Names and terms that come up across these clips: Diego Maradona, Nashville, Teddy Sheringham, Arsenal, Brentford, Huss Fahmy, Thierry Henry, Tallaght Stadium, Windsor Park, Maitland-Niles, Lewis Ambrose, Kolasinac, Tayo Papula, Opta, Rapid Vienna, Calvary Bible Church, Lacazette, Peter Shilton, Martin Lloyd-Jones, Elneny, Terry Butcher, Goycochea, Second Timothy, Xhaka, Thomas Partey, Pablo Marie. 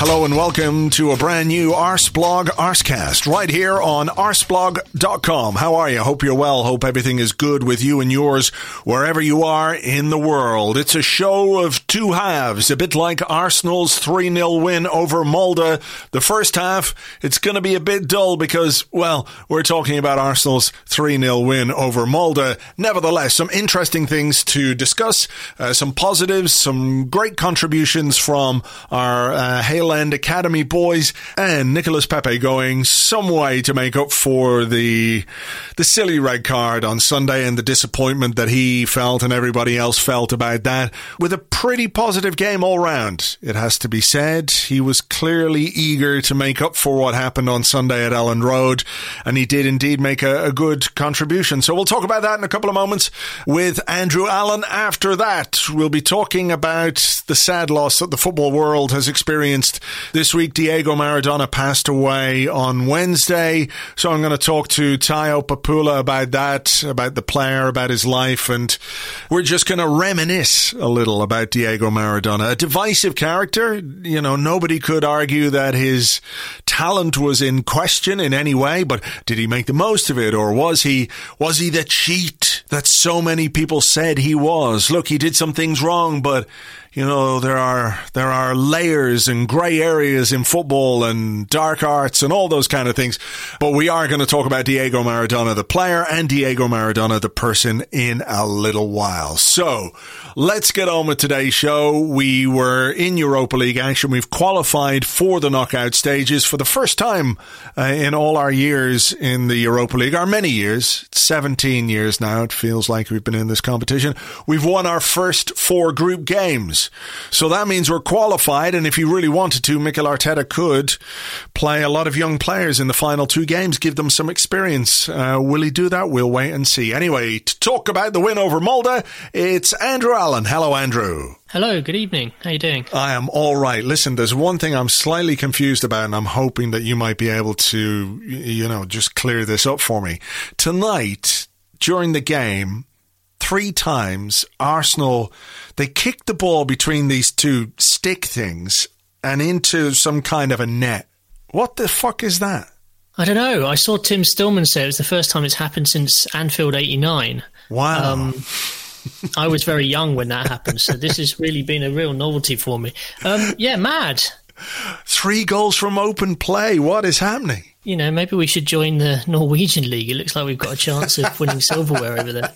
Hello and welcome to a brand new Arseblog Arsecast right here on Arsblog.com. How are you? Hope you're well. Hope everything is good with you and yours wherever you are in the world. It's a show of two halves, a bit like Arsenal's 3-0 win over Molde. The first half, it's going to be a bit dull because, well, we're talking about Arsenal's 3-0 win over Molde. Nevertheless, some interesting things to discuss, some positives, some great contributions from our Haaland Academy boys, and Nicholas Pepe going some way to make up for the silly red card on Sunday and the disappointment that he felt and everybody else felt about that, with a pretty positive game all round. It has to be said, he was clearly eager to make up for what happened on Sunday at Allen Road, and he did indeed make a good contribution. So we'll talk about that in a couple of moments with Andrew Allen. After that, we'll be talking about the sad loss that the football world has experienced this week. Diego Maradona passed away on Wednesday, so I'm going to talk to Tayo Papula about that, about the player, about his life, and we're just going to reminisce a little about Diego Maradona. A divisive character, you know, nobody could argue that his talent was in question in any way, but did he make the most of it, or was he the cheat that so many people said he was? Look, he did some things wrong, but you know, there are layers and grey areas in football and dark arts and all those kind of things. But we are going to talk about Diego Maradona, the player, and Diego Maradona, the person, in a little while. So let's get on with today's show. We were in Europa League action. We've qualified for the knockout stages for the first time in all our years in the Europa League, our many years, 17 years now. It feels like we've been in this competition. We've won our first four group games. So that means we're qualified, and if he really wanted to, Mikel Arteta could play a lot of young players in the final two games, give them some experience. Will he do that? We'll wait and see. Anyway, to talk about the win over Molde, it's Andrew Allen. Hello, Andrew. Hello, good evening. How are you doing? I am all right. Listen, there's one thing I'm slightly confused about, and I'm hoping that you might be able to, you know, just clear this up for me. Tonight, during the game, three times, Arsenal, they kicked the ball between these two stick things and into some kind of a net. What the fuck is that? I don't know. I saw Tim Stillman say it was the first time it's happened since Anfield 89. Wow. I was very young when that happened, so this has really been a real novelty for me. Yeah, mad. 3 goals from open play. What is happening? You know, maybe we should join the Norwegian League. It looks like we've got a chance of winning silverware over there.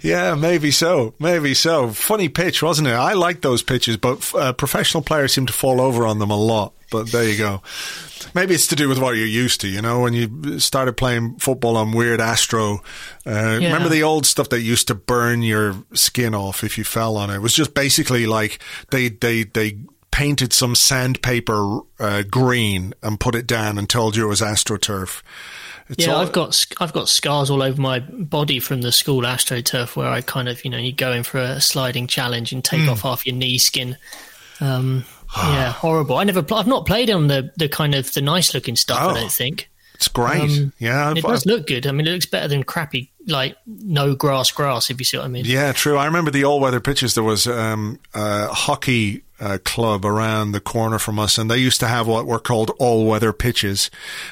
Yeah, maybe so. Maybe so. Funny pitch, wasn't it? I like those pitches, but professional players seem to fall over on them a lot. But there you go. Maybe it's to do with what you're used to, you know, when you started playing football on weird Astro. Yeah. Remember the old stuff that used to burn your skin off if you fell on it? It was just basically like they painted some sandpaper green and put it down and told you it was AstroTurf. I've got scars all over my body from the school AstroTurf where I kind of, you know, you go in for a sliding challenge and take off half your knee skin. Yeah, horrible. I've not played on the kind of the nice looking stuff. I don't think. It's great. It does look good. I mean, it looks better than crappy like no grass, if you see what I mean. Yeah, true. I remember the all-weather pitches. There was a hockey club around the corner from us, and they used to have what were called all-weather pitches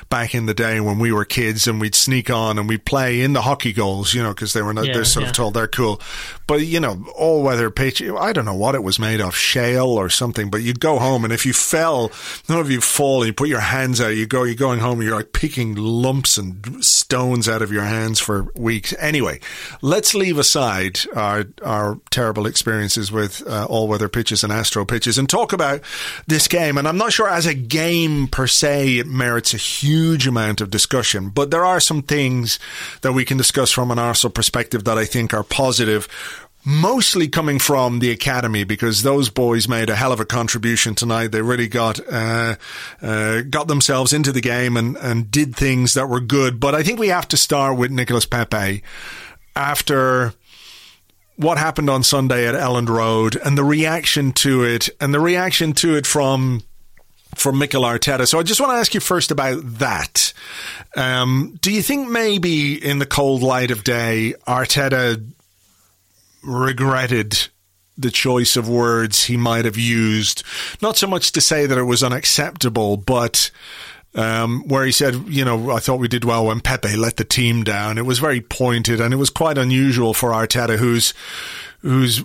back in the day when we were kids, and we'd sneak on and we'd play in the hockey goals, you know, because they were not, they're sort of told they're cool. But, you know, all-weather pitch, I don't know what it was made of, shale or something, but you'd go home, and if you fell, none of you fall, and you put your hands out, you're going home, and you're like picking lumps and stones out of your hands for weeks. Anyway, let's leave aside our terrible experiences with all-weather pitches and Astro pitches and talk about this game. And I'm not sure as a game per se it merits a huge amount of discussion, but there are some things that we can discuss from an Arsenal perspective that I think are positive, mostly coming from the academy, because those boys made a hell of a contribution tonight. They really got themselves into the game and did things that were good. But I think we have to start with Nicholas Pepe after what happened on Sunday at Allen Road and the reaction to it, and the reaction to it from Mikel Arteta. So I just want to ask you first about that. Do you think maybe in the cold light of day, Arteta regretted the choice of words he might have used? Not so much to say that it was unacceptable, but where he said, you know, I thought we did well when Pepe let the team down. It was very pointed, and it was quite unusual for Arteta, who's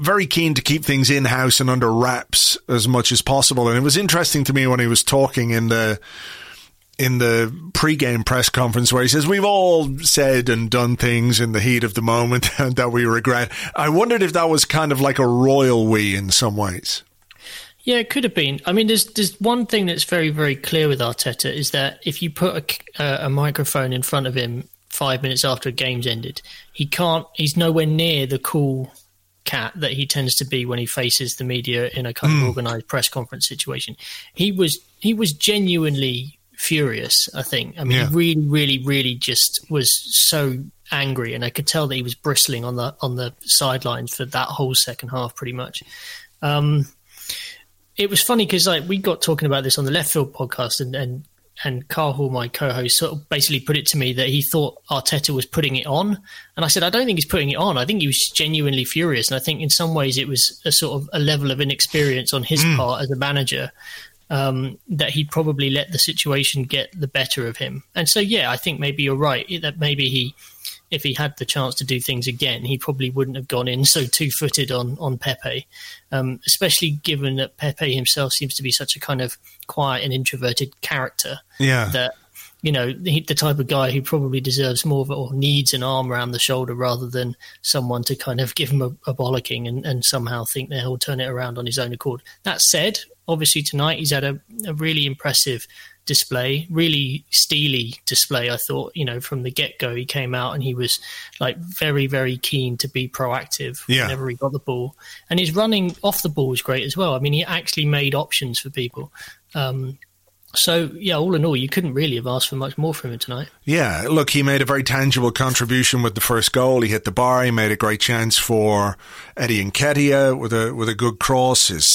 very keen to keep things in-house and under wraps as much as possible. And it was interesting to me when he was talking in the pre-game press conference, where he says, we've all said and done things in the heat of the moment that we regret. I wondered if that was kind of like a royal we in some ways. Yeah, it could have been. I mean, there's one thing that's very, very clear with Arteta, is that if you put a microphone in front of him 5 minutes after a game's ended, he's nowhere near the cool cat that he tends to be when he faces the media in a kind of organised press conference situation. He was genuinely furious, I think. I mean, he really, really, really just was so angry, and I could tell that he was bristling on the sidelines for that whole second half, pretty much. It was funny because, like, we got talking about this on the Left Field podcast, and Carl Hall, my co-host, sort of basically put it to me that he thought Arteta was putting it on, and I said, I don't think he's putting it on. I think he was genuinely furious, and I think in some ways it was a sort of a level of inexperience on his part as a manager. That he probably let the situation get the better of him. And so, yeah, I think maybe you're right, that maybe if he had the chance to do things again, he probably wouldn't have gone in so two-footed on Pepe, especially given that Pepe himself seems to be such a kind of quiet and introverted character. Yeah. That, you know, the type of guy who probably deserves more of it, or needs an arm around the shoulder rather than someone to kind of give him a bollocking and somehow think that he'll turn it around on his own accord. That said, obviously tonight he's had a really impressive display, really steely display, I thought. You know, from the get-go he came out and he was like very, very keen to be proactive whenever he got the ball. And his running off the ball was great as well. I mean, he actually made options for people. So, yeah, all in all, you couldn't really have asked for much more from him tonight. Yeah, look, he made a very tangible contribution with the first goal. He hit the bar. He made a great chance for Eddie Nketiah with a good cross. His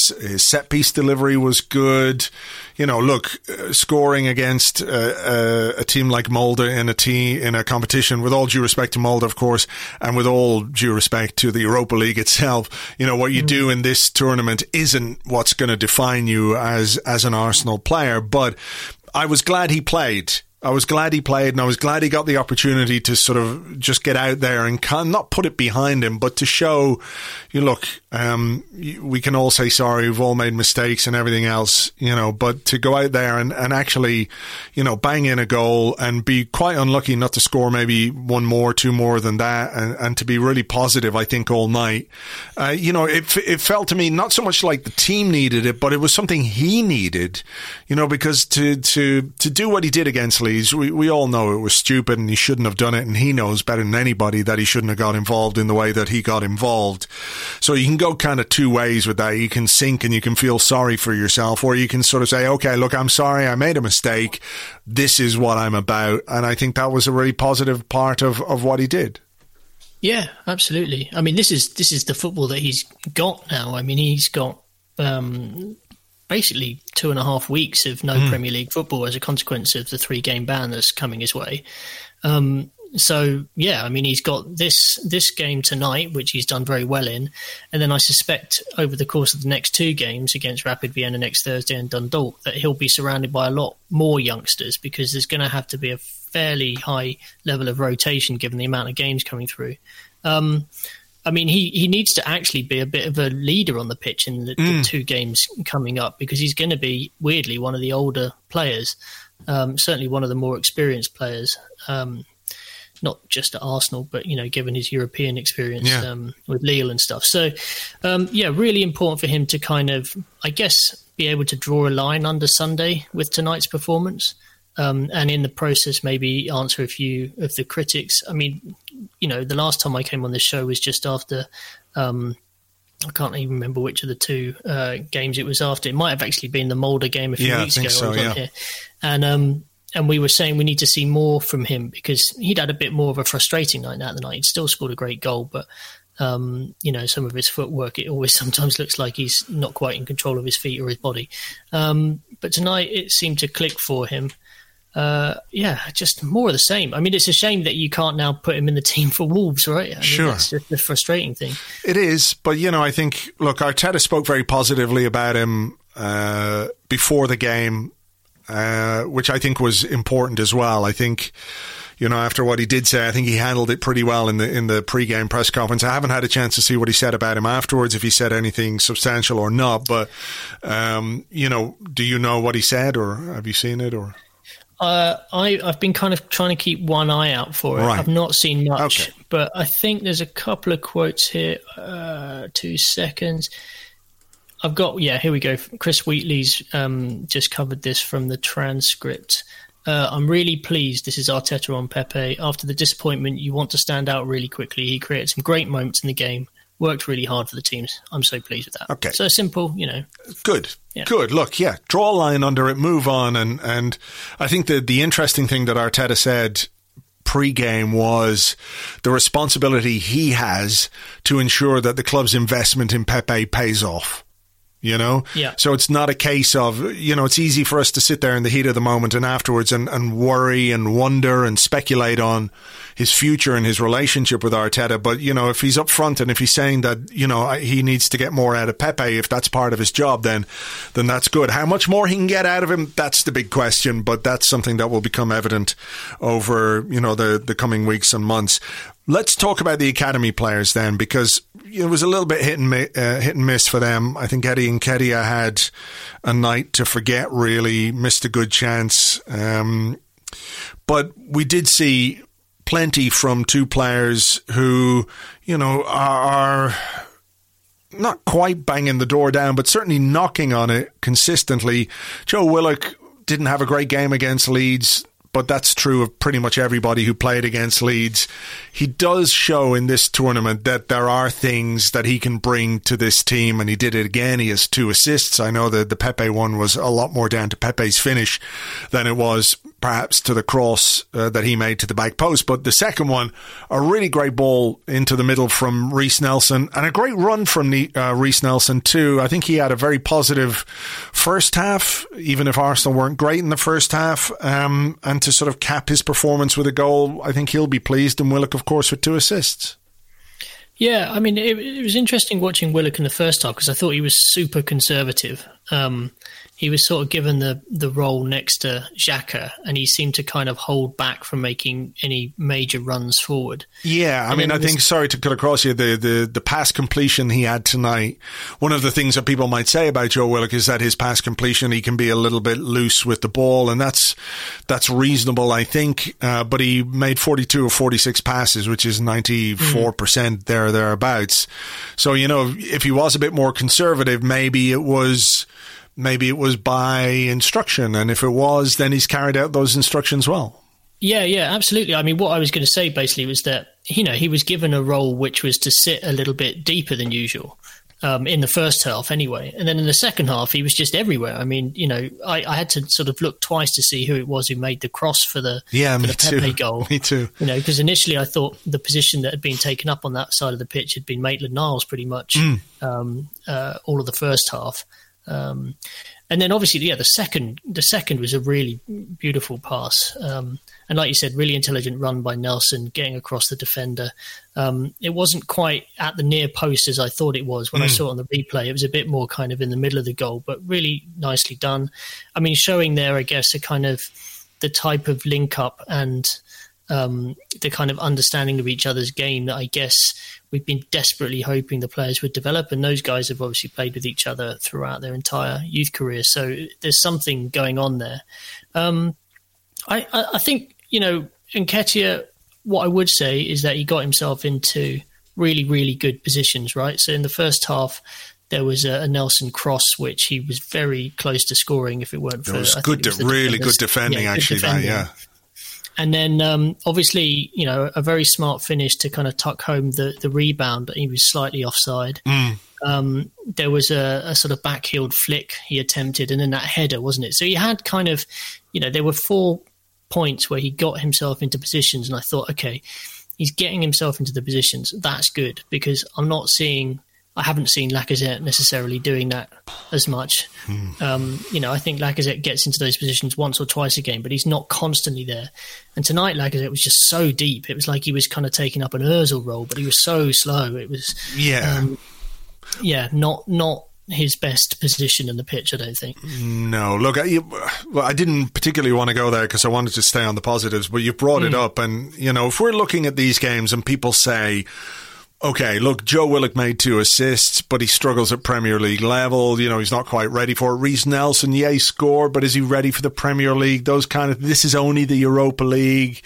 set-piece delivery was good. You know, look, scoring against a team like Molde in a competition, with all due respect to Molde, of course, and with all due respect to the Europa League itself, you know, what you do in this tournament isn't what's going to define you as an Arsenal player. But I was glad he played. And I was glad he got the opportunity to sort of just get out there and not put it behind him, but to show, you know, look, we can all say sorry, we've all made mistakes and everything else, you know, but to go out there and actually, you know, bang in a goal and be quite unlucky not to score maybe one more, two more than that, and to be really positive, I think, all night. You know, it felt to me not so much like the team needed it, but it was something he needed, you know, because to do what he did against Leeds, we all know it was stupid and he shouldn't have done it, and he knows better than anybody that he shouldn't have got involved in the way that he got involved. So you can go kind of two ways with that. You can sink and you can feel sorry for yourself, or you can sort of say, okay, look, I'm sorry, I made a mistake. This is what I'm about. And I think that was a really positive part of what he did. Yeah, absolutely. I mean, this is the football that he's got now. I mean, he's got basically 2.5 weeks of no Premier League football as a consequence of the 3-game ban that's coming his way. So, yeah, I mean, he's got this game tonight, which he's done very well in. And then I suspect over the course of the next two games against Rapid Vienna next Thursday and Dundalk that he'll be surrounded by a lot more youngsters, because there's going to have to be a fairly high level of rotation given the amount of games coming through. I mean, he needs to actually be a bit of a leader on the pitch in the two games coming up, because he's going to be, weirdly, one of the older players, certainly one of the more experienced players, not just at Arsenal, but, you know, given his European experience with Lille and stuff. So, really important for him to kind of, I guess, be able to draw a line under Sunday with tonight's performance. And in the process, maybe answer a few of the critics. I mean, you know, the last time I came on this show was just after, I can't even remember which of the two games it was after. It might have actually been the Molde game a few weeks ago. Here. And we were saying we need to see more from him, because he'd had a bit more of a frustrating night that night. He'd still scored a great goal, but, you know, some of his footwork, it always sometimes looks like he's not quite in control of his feet or his body. But tonight it seemed to click for him. Just more of the same. I mean, it's a shame that you can't now put him in the team for Wolves, right? I mean, sure. That's just the frustrating thing. It is, but, you know, I think, look, Arteta spoke very positively about him before the game, which I think was important as well. I think, you know, after what he did say, I think he handled it pretty well in the pre-game press conference. I haven't had a chance to see what he said about him afterwards, if he said anything substantial or not, but, you know, do you know what he said, or have you seen it, or...? I've been kind of trying to keep one eye out for it. Right. I've not seen much, but I think there's a couple of quotes here. 2 seconds. I've got, here we go. Chris Wheatley's just covered this from the transcript. I'm really pleased. This is Arteta on Pepe. After the disappointment, you want to stand out really quickly. He created some great moments in the game. Worked really hard for the teams. I'm so pleased with that. Okay. So simple, you know. Good. Yeah. Good. Look, draw a line under it, move on. And I think the interesting thing that Arteta said pre-game was the responsibility he has to ensure that the club's investment in Pepe pays off. You know? Yeah. So it's not a case of, you know, it's easy for us to sit there in the heat of the moment and afterwards and worry and wonder and speculate on his future and his relationship with Arteta. But, you know, if he's up front and if he's saying that, you know, he needs to get more out of Pepe, if that's part of his job, then that's good. How much more he can get out of him, that's the big question. But that's something that will become evident over, you know, the coming weeks and months. Let's talk about the academy players then, because it was a little bit hit and miss for them. I think Eddie Nketiah had a night to forget, really, missed a good chance. But we did see plenty from two players who, you know, are not quite banging the door down, but certainly knocking on it consistently. Joe Willock didn't have a great game against Leeds, but that's true of pretty much everybody who played against Leeds. He does show in this tournament that there are things that he can bring to this team, and he did it again. He has 2 assists. I know that the Pepe one was a lot more down to Pepe's finish than it was perhaps to the cross that he made to the back post. But the second one, a really great ball into the middle from Reece Nelson, and a great run from Reece Nelson too. I think he had a very positive first half, even if Arsenal weren't great in the first half, and to sort of cap his performance with a goal, I think he'll be pleased, and Willock, of course, with 2 assists. Yeah, I mean, it was interesting watching Willock in the first half, because I thought he was super conservative. He was sort of given the role next to Xhaka, and he seemed to kind of hold back from making any major runs forward. Yeah, I mean, I think, sorry to cut across here, the pass completion he had tonight, one of the things that people might say about Joe Willock is that his pass completion, he can be a little bit loose with the ball, and that's reasonable, I think, but he made 42 or 46 passes, which is 94% there or thereabouts. So, you know, if he was a bit more conservative, maybe it was by instruction, and if it was, then he's carried out those instructions well. Yeah, absolutely. I mean, what I was going to say basically was that, you know, he was given a role which was to sit a little bit deeper than usual in the first half anyway. And then in the second half, he was just everywhere. I mean, you know, I had to sort of look twice to see who it was who made the cross for the Pepe goal. Me too. You know, because initially I thought the position that had been taken up on that side of the pitch had been Maitland-Niles pretty much all of the first half. And then obviously, yeah, the second was a really beautiful pass. And like you said, really intelligent run by Nelson, getting across the defender. It wasn't quite at the near post as I thought it was when I saw it on the replay. It was a bit more kind of in the middle of the goal, but really nicely done. I mean, showing there, I guess, a kind of the type of link up and the kind of understanding of each other's game that I guess we've been desperately hoping the players would develop. And those guys have obviously played with each other throughout their entire youth career. So there's something going on there. I think, you know, Nketiah, what I would say is that he got himself into really, really good positions, right? So in the first half, there was a Nelson cross, which he was very close to scoring if it weren't for... It was really good defending. And then, obviously, you know, a very smart finish to kind of tuck home the rebound, but he was slightly offside. There was a sort of back-heeled flick he attempted, and then that header, wasn't it? So he had kind of, you know, there were 4 points where he got himself into positions, and I thought, okay, he's getting himself into the positions. That's good, because I haven't seen Lacazette necessarily doing that as much. You know, I think Lacazette gets into those positions once or twice a game, but he's not constantly there. And tonight, Lacazette was just so deep. It was like he was kind of taking up an Ozil role, but he was so slow. It was, not his best position in the pitch, I don't think. No, look, I didn't particularly want to go there because I wanted to stay on the positives, but you brought it up. And, you know, if we're looking at these games and people say, okay, look, Joe Willock made 2 assists, but he struggles at Premier League level. You know, he's not quite ready for it. Reece Nelson, scored, but is he ready for the Premier League? Those kind of, this is only the Europa League.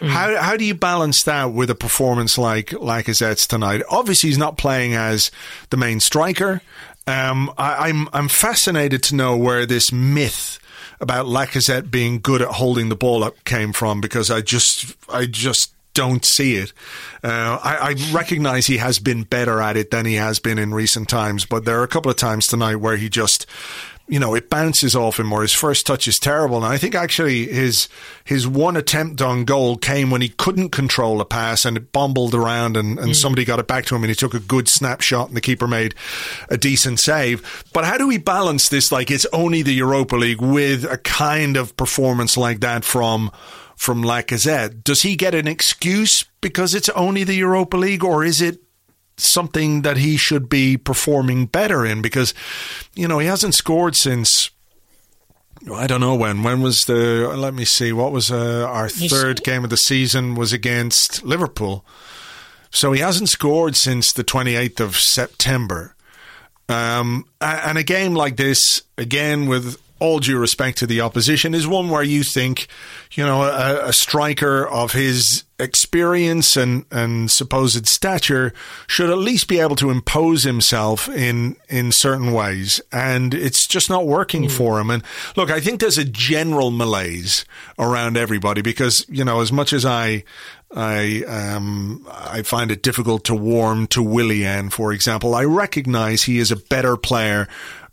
How do you balance that with a performance like Lacazette's tonight? Obviously, he's not playing as the main striker. I'm fascinated to know where this myth about Lacazette being good at holding the ball up came from, because I just don't see it. I recognize he has been better at it than he has been in recent times, but there are a couple of times tonight where he just, you know, it bounces off him, or his first touch is terrible. And I think actually his one attempt on goal came when he couldn't control a pass and it bumbled around and somebody got it back to him and he took a good snapshot and the keeper made a decent save. But how do we balance this, like it's only the Europa League, with a kind of performance like that from Lacazette? Does he get an excuse because it's only the Europa League, or is it something that he should be performing better in? Because, you know, he hasn't scored since, I don't know when. When was the, let me see, what was our third game of the season was against Liverpool. So he hasn't scored since the 28th of September. And a game like this, again, with all due respect to the opposition, is one where you think, you know, a striker of his experience and supposed stature should at least be able to impose himself in certain ways. And it's just not working for him. And look, I think there's a general malaise around everybody because, you know, as much as I find it difficult to warm to Willian, for example, I recognize he is a better player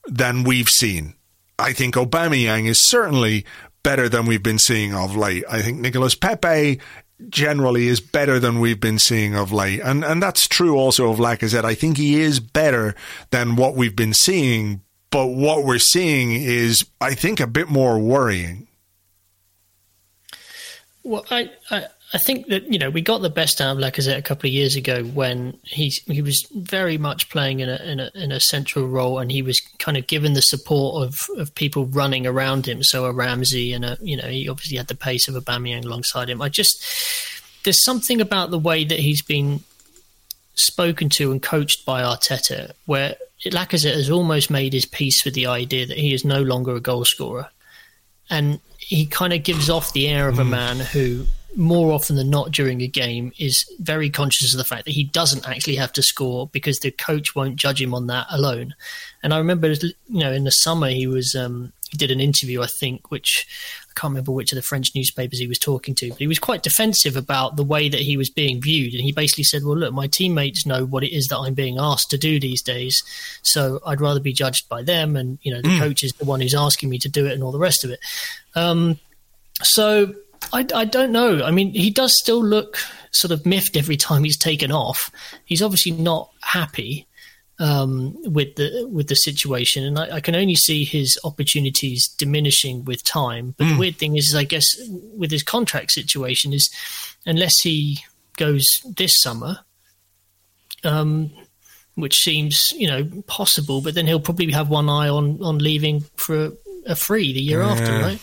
than we've seen. I think Aubameyang is certainly better than we've been seeing of late. I think Nicholas Pepe generally is better than we've been seeing of late. And that's true also of Lacazette. I think he is better than what we've been seeing, but what we're seeing is, I think, a bit more worrying. Well, I think that, you know, we got the best out of Lacazette a couple of years ago when he was very much playing in a central role, and he was kind of given the support of people running around him. So a Ramsey and he obviously had the pace of Aubameyang alongside him. There's something about the way that he's been spoken to and coached by Arteta where Lacazette has almost made his peace with the idea that he is no longer a goalscorer, and he kind of gives off the air of a man who, more often than not during a game, is very conscious of the fact that he doesn't actually have to score because the coach won't judge him on that alone. And I remember, you know, in the summer he was he did an interview, I think, which I can't remember which of the French newspapers he was talking to, but he was quite defensive about the way that he was being viewed. And he basically said, well, look, my teammates know what it is that I'm being asked to do these days, so I'd rather be judged by them. And, you know, the coach is the one who's asking me to do it and all the rest of it. So I don't know. I mean, he does still look sort of miffed every time he's taken off. He's obviously not happy. with the situation, and I can only see his opportunities diminishing with time. But the weird thing is, I guess, with his contract situation is, unless he goes this summer, which seems, you know, possible, but then he'll probably have one eye on leaving for a free the year after, right?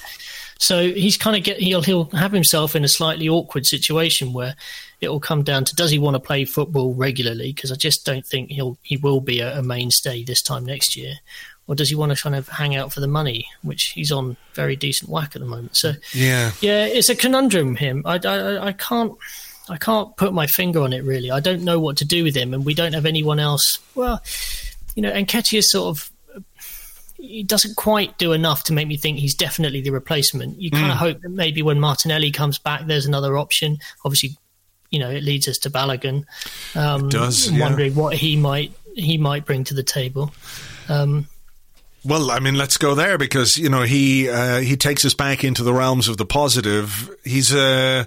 So he's kind of he'll have himself in a slightly awkward situation where it will come down to, does he want to play football regularly? Because I just don't think he will be a mainstay this time next year, or does he want to kind of hang out for the money, which he's on very decent whack at the moment. So yeah, it's a conundrum. Him, I can't put my finger on it really. I don't know what to do with him, and we don't have anyone else. Well, you know, Nketiah is sort of. He doesn't quite do enough to make me think he's definitely the replacement. You kind of hope that maybe when Martinelli comes back, there's another option. Obviously, you know, it leads us to Balogun. It does, yeah. Wondering what he might bring to the table. Well, I mean, let's go there because, you know, he takes us back into the realms of the positive. He's a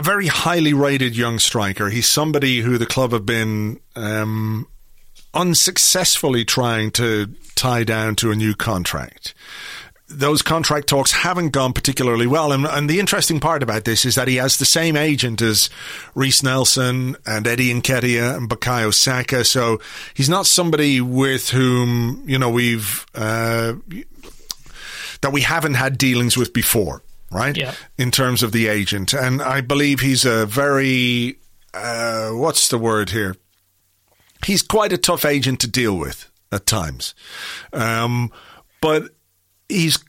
very highly rated young striker. He's somebody who the club have been... unsuccessfully trying to tie down to a new contract. Those contract talks haven't gone particularly well, and the interesting part about this is that he has the same agent as Reece Nelson and Eddie Nketiah and Bukayo Saka, so he's not somebody with whom, you know, that we haven't had dealings with before, right? Yeah. In terms of the agent, and I believe he's a very what's the word here? He's quite a tough agent to deal with at times. But he's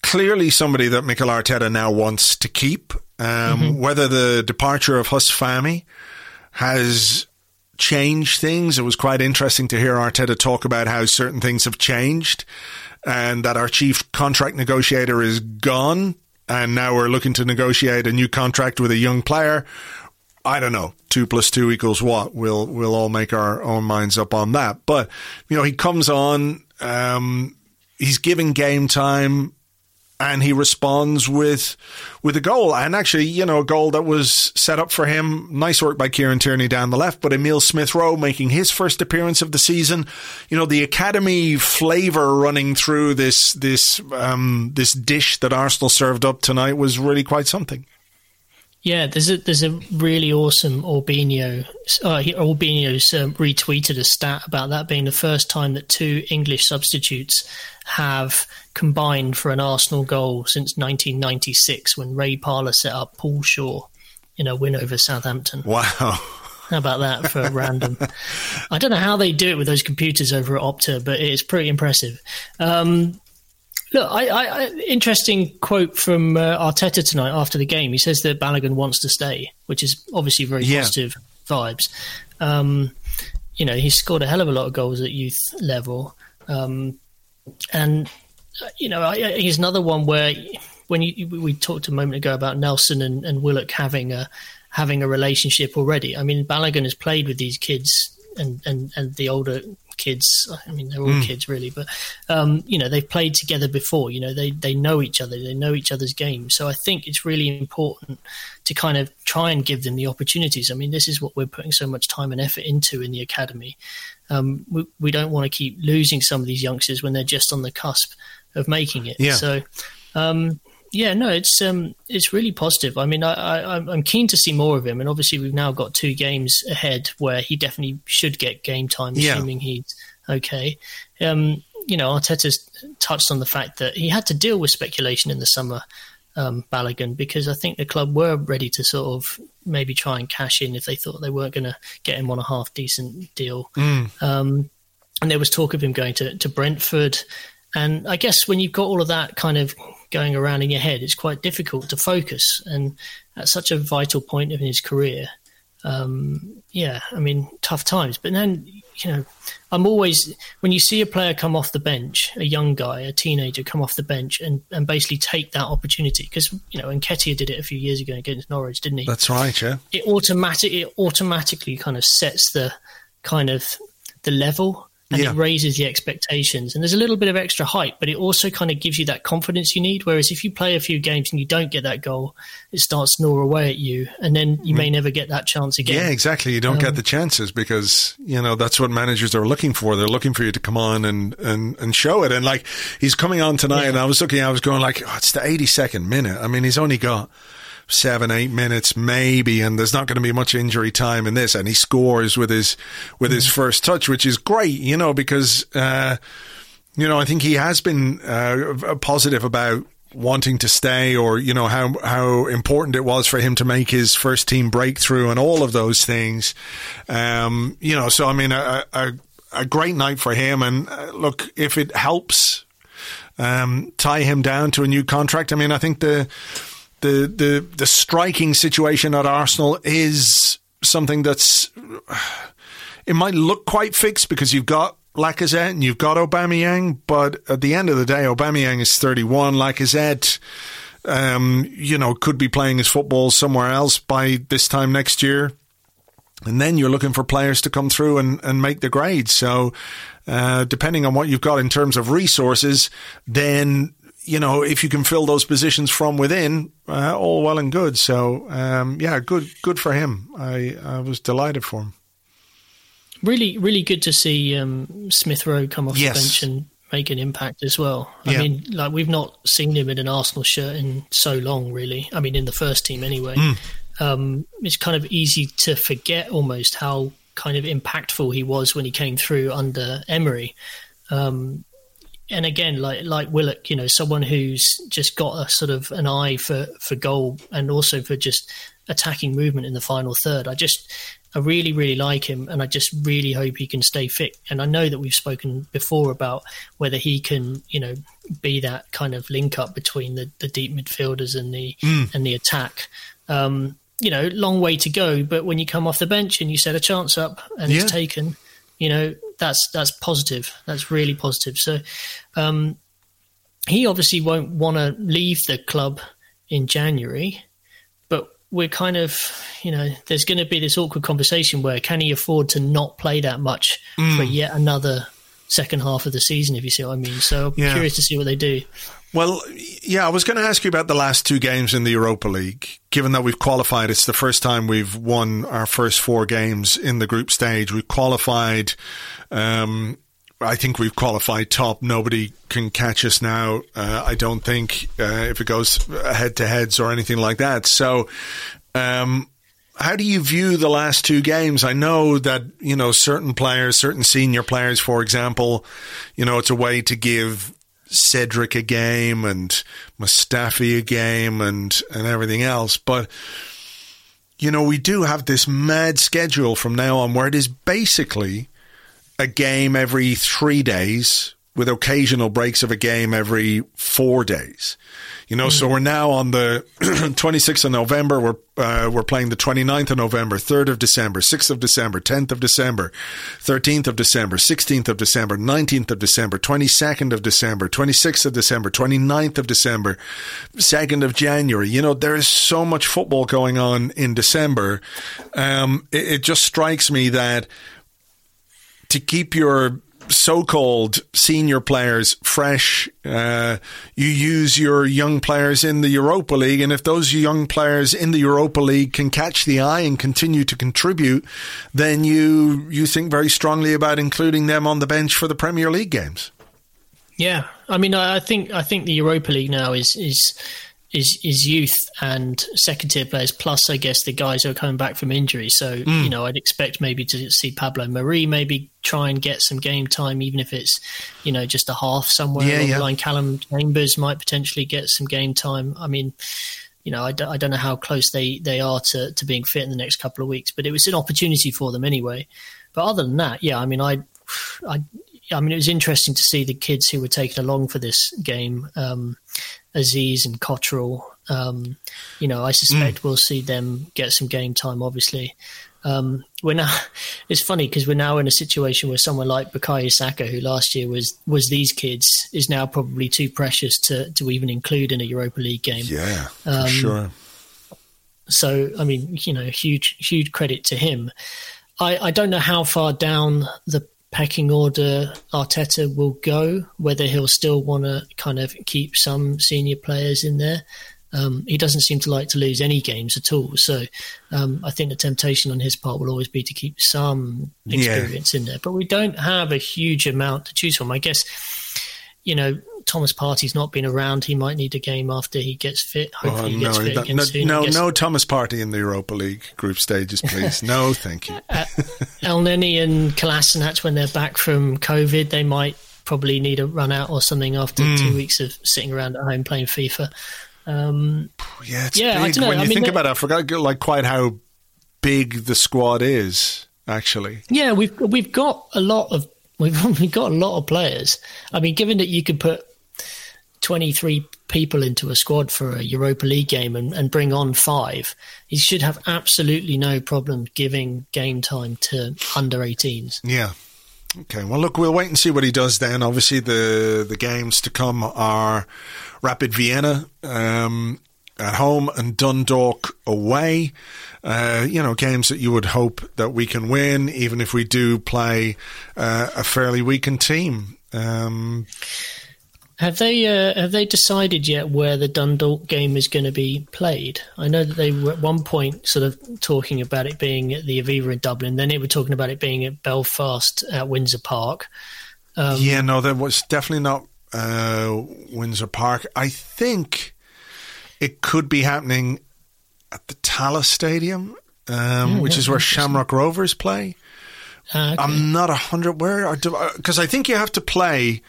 clearly somebody that Mikel Arteta now wants to keep. Whether the departure of Huss Fahmy has changed things, it was quite interesting to hear Arteta talk about how certain things have changed and that our chief contract negotiator is gone and now we're looking to negotiate a new contract with a young player. I don't know, 2 + 2 = what? We'll all make our own minds up on that. But, you know, he comes on, he's given game time, and he responds with a goal. And actually, you know, a goal that was set up for him. Nice work by Kieran Tierney down the left, but Emile Smith-Rowe making his first appearance of the season. You know, the academy flavour running through this dish that Arsenal served up tonight was really quite something. Yeah, there's a really awesome Albino. Albino's retweeted a stat about that being the first time that two English substitutes have combined for an Arsenal goal since 1996 when Ray Parlour set up Paul Shaw in a win over Southampton. Wow. How about that for random? I don't know how they do it with those computers over at Opta, but it's pretty impressive. Look, interesting quote from Arteta tonight after the game. He says that Balogun wants to stay, which is obviously very positive vibes. You know, he's scored a hell of a lot of goals at youth level. And, you know, he's another one where when we talked a moment ago about Nelson and Willock having a relationship already. I mean, Balogun has played with these kids and the older kids. I mean, they're all kids really, but you know, they've played together before, you know, they know each other, they know each other's game. So I think it's really important to kind of try and give them the opportunities. I mean, this is what we're putting so much time and effort into in the academy. We don't want to keep losing some of these youngsters when they're just on the cusp of making it. Yeah. So it's really positive. I mean, I'm keen to see more of him, and obviously we've now got 2 games ahead where he definitely should get game time, assuming he's okay. You know, Arteta's touched on the fact that he had to deal with speculation in the summer, Balogun, because I think the club were ready to sort of maybe try and cash in if they thought they weren't going to get him on a half-decent deal. And there was talk of him going to Brentford. And I guess when you've got all of that kind of going around in your head, it's quite difficult to focus. And at such a vital point in his career, I mean, tough times. But then, you know, I'm always, when you see a player come off the bench, a young guy, a teenager come off the bench and basically take that opportunity, because, you know, Nketiah did it a few years ago against Norwich, didn't he? That's right, yeah. It automatically kind of sets the level. and it raises the expectations. And there's a little bit of extra hype, but it also kind of gives you that confidence you need. Whereas if you play a few games and you don't get that goal, it starts to gnaw away at you, and then you may never get that chance again. Yeah, exactly. You don't get the chances because, you know, that's what managers are looking for. They're looking for you to come on and show it. And like, he's coming on tonight and I was going like, oh, it's the 82nd minute. I mean, he's only got 7-8 minutes maybe, and there's not going to be much injury time in this, and he scores with his first touch, which is great, you know, because you know, I think he has been positive about wanting to stay, or you know, how important it was for him to make his first team breakthrough and all of those things. You know, so I mean, a great night for him, and look, if it helps tie him down to a new contract, I mean, I think the striking situation at Arsenal is something that's, it might look quite fixed because you've got Lacazette and you've got Aubameyang, but at the end of the day, Aubameyang is 31. Lacazette, you know, could be playing his football somewhere else by this time next year. And then you're looking for players to come through and make the grade. So depending on what you've got in terms of resources, then, you know, if you can fill those positions from within, all well and good. So, yeah, good for him. I was delighted for him. Really, really good to see Smith Rowe come off the bench and make an impact as well. I mean, like, we've not seen him in an Arsenal shirt in so long, really. I mean, in the first team anyway. It's kind of easy to forget almost how kind of impactful he was when he came through under Emery. And again, like Willock, you know, someone who's just got a sort of an eye for goal and also for just attacking movement in the final third. I really, really like him, and I just really hope he can stay fit. And I know that we've spoken before about whether he can, you know, be that kind of link up between the deep midfielders and the attack. You know, long way to go, but when you come off the bench and you set a chance up and it's taken, you know, that's positive. That's really positive. So he obviously won't want to leave the club in January, but we're kind of, you know, there's going to be this awkward conversation where can he afford to not play that much for yet another second half of the season, if you see what I mean. So I'm curious to see what they do. Well, yeah, I was going to ask you about the last two games in the Europa League. Given that we've qualified, it's the first time we've won our first four games in the group stage. We've qualified. I think we've qualified top. Nobody can catch us now, I don't think, if it goes head-to-heads or anything like that. So how do you view the last two games? I know that, you know, certain players, certain senior players, for example, you know, it's a way to give Cedric a game and Mustafi a game and everything else. But, you know, we do have this mad schedule from now on where it is basically a game every 3 days with occasional breaks of a game every 4 days. You know, so we're now on the 26th of November. We're playing the 29th of November, 3rd of December, 6th of December, 10th of December, 13th of December, 16th of December, 19th of December, 22nd of December, 26th of December, 29th of December, 2nd of January. You know, there is so much football going on in December. It just strikes me that to keep your so-called senior players fresh, you use your young players in the Europa League, and if those young players in the Europa League can catch the eye and continue to contribute, then you think very strongly about including them on the bench for the Premier League games. Yeah, I mean, I think the Europa League now is youth and second-tier players, plus, I guess, the guys who are coming back from injury. So, you know, I'd expect maybe to see Pablo Marie maybe try and get some game time, even if it's, you know, just a half somewhere. The line. Callum Chambers might potentially get some game time. I mean, you know, I don't know how close they are to being fit in the next couple of weeks, but it was an opportunity for them anyway. But other than that, yeah, I mean, I mean, it was interesting to see the kids who were taken along for this game, Aziz and Cottrell. You know, I suspect we'll see them get some game time, obviously. We're now, it's funny because we're now in a situation where someone like Bukayo Saka, who last year was these kids, is now probably too precious to even include in a Europa League game. Yeah, for sure. So, I mean, you know, huge credit to him. I don't know how far down the pecking order Arteta will go, whether he'll still want to kind of keep some senior players in there. He doesn't seem to like to lose any games at all. So I think the temptation on his part will always be to keep some experience in there. But we don't have a huge amount to choose from. I guess, you know, Thomas Partey's not been around. He might need a game after he gets fit. Hopefully no Thomas Partey in the Europa League group stages, please. No, thank you. Elneny and Kolasinac, when they're back from COVID, they might probably need a run out or something after 2 weeks of sitting around at home playing FIFA. It's big. When you think about it, I forgot like quite how big the squad is actually. Yeah, we've got a lot of players. I mean, given that you could put 23 people into a squad for a Europa League game and bring on 5, you should have absolutely no problem giving game time to under 18s. Yeah. Okay, well, look, we'll wait and see what he does then. Obviously, the games to come are Rapid Vienna at home and Dundalk away. Games that you would hope that we can win, even if we do play a fairly weakened team. Have they decided yet where the Dundalk game is going to be played? I know that they were at one point sort of talking about it being at the Aviva in Dublin. Then they were talking about it being at Belfast at Windsor Park. That was definitely not Windsor Park. I think it could be happening at the Tallaght Stadium, which is where Shamrock Rovers play. Okay. I'm not 100% where, because I think you have to play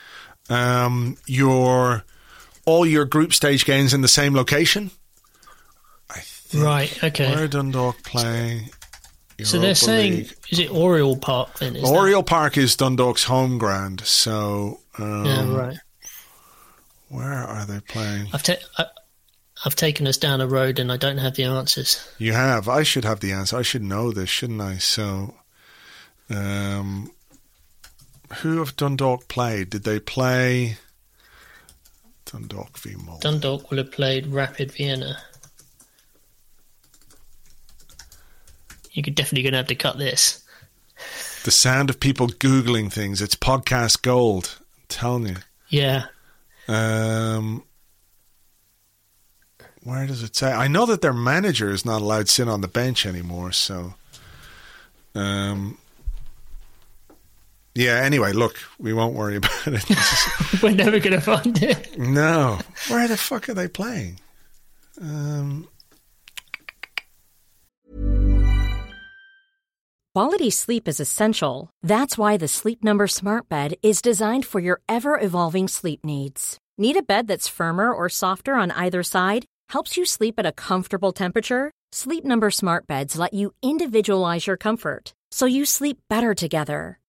all your group stage games in the same location. I think. Right. Okay. Where Dundalk play? So they're saying, is it Oriel Park then? Oriel Park is Dundalk's home ground. So right. Where are they playing? I've taken us down a road, and I don't have the answers. You have. I should have the answer. I should know this, shouldn't I? So, who have Dundalk played? Did they play Dundalk v Molde? Dundalk will have played Rapid Vienna. You're definitely going to have to cut this. The sound of people Googling things. It's podcast gold. I'm telling you. Yeah. Where does it say? I know that their manager is not allowed to sit on the bench anymore, so... anyway, look, we won't worry about it. We're never going to find it. No. Where the fuck are they playing? Quality sleep is essential. That's why the Sleep Number Smart Bed is designed for your ever-evolving sleep needs. Need a bed that's firmer or softer on either side? Helps you sleep at a comfortable temperature? Sleep Number Smart Beds let you individualize your comfort, so you sleep better together.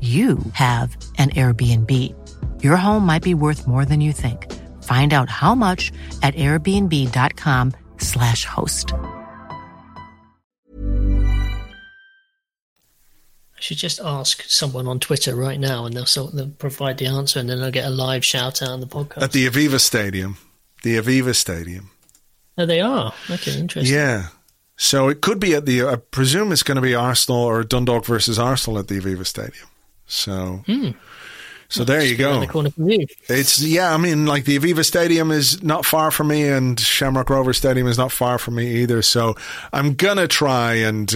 you have an Airbnb. Your home might be worth more than you think. Find out how much at airbnb.com/host. I should just ask someone on Twitter right now and they'll provide the answer, and then I'll get a live shout out on the podcast. At the Aviva Stadium. The Aviva Stadium. Oh, they are? Okay, interesting. Yeah. So it could be at the... I presume it's going to be Arsenal or Dundalk versus Arsenal at the Aviva Stadium. So there you go. The Aviva Stadium is not far from me, and Shamrock Rovers Stadium is not far from me either. So I'm gonna try and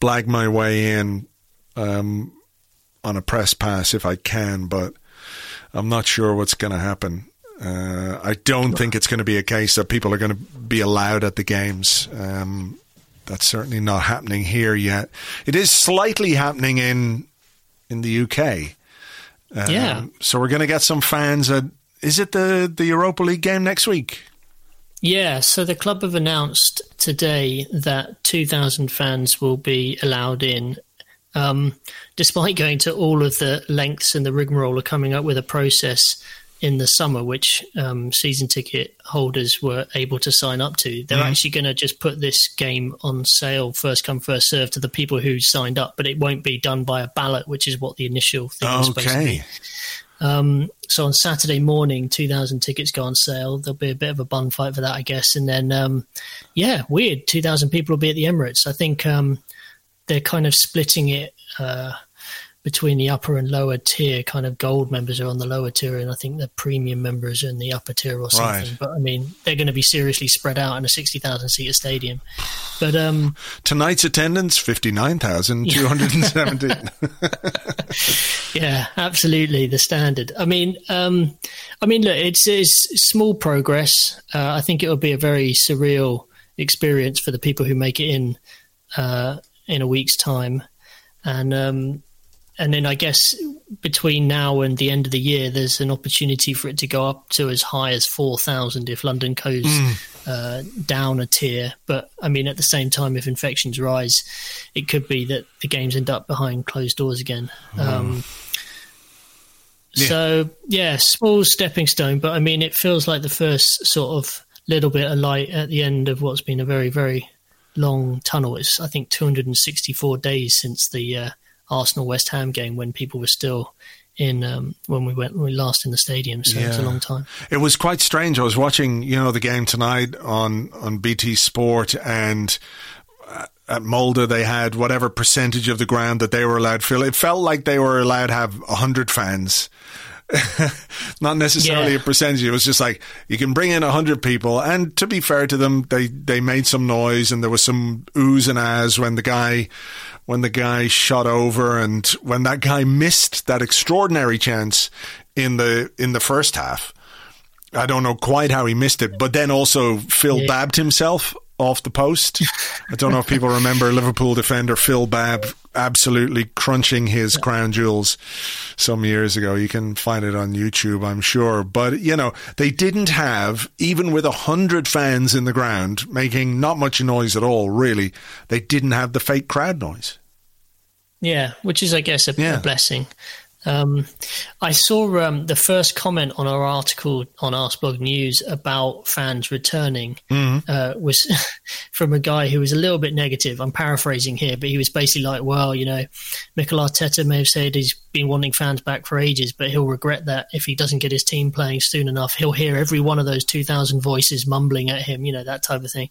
blag my way in on a press pass if I can, but I'm not sure what's gonna happen. I don't think it's going to be a case that people are going to be allowed at the games. That's certainly not happening here yet. It is slightly happening in the UK. Yeah. So we're going to get some fans at, is it the Europa League game next week? Yeah, so the club have announced today that 2,000 fans will be allowed in. Despite going to all of the lengths and the rigmarole of coming up with a process in the summer, which season ticket holders were able to sign up to, they're actually going to just put this game on sale, first come, first serve, to the people who signed up, but it won't be done by a ballot, which is what the initial thing was supposed to be. So on Saturday morning, 2,000 tickets go on sale. There'll be a bit of a bun fight for that, I guess. And then, weird, 2,000 people will be at the Emirates. I think they're kind of splitting it between the upper and lower tier. Kind of gold members are on the lower tier, and I think the premium members are in the upper tier or something. Right. But, I mean, they're going to be seriously spread out in a 60,000-seater stadium. But tonight's attendance, 59,217. Yeah, absolutely, the standard. I mean, look, it's small progress. I think it will be a very surreal experience for the people who make it in a week's time, and then I guess between now and the end of the year, there's an opportunity for it to go up to as high as 4,000 if London goes down a tier. But I mean, at the same time, if infections rise, it could be that the games end up behind closed doors again. So, yeah, small stepping stone. But I mean, it feels like the first sort of little bit of light at the end of what's been a very, very long tunnel. It's, I think, 264 days since the Arsenal-West Ham game, when people were still in when we last in the stadium, so it's a long time. It was quite strange. I was watching, the game tonight on BT Sport, and at Molde they had whatever percentage of the ground that they were allowed fill. It felt like they were allowed to have 100 fans. Not necessarily a percentage. It was just like, you can bring in 100 people, and to be fair to them, they made some noise, and there was some oohs and ahs when the guy shot over, and when that guy missed that extraordinary chance in the first half. I don't know quite how he missed it, but then also Phil babbed himself off the post. I don't know if people remember Liverpool defender Phil Babb absolutely crunching his crown jewels some years ago. You can find it on YouTube, I'm sure. But, they didn't have, even with 100 fans in the ground, making not much noise at all, really, they didn't have the fake crowd noise. Yeah, which is, I guess, a blessing. I saw the first comment on our article on Arsblog News about fans returning was from a guy who was a little bit negative. I'm paraphrasing here, but he was basically like, well, Mikel Arteta may have said he's been wanting fans back for ages, but he'll regret that if he doesn't get his team playing soon enough. He'll hear every one of those 2,000 voices mumbling at him, that type of thing.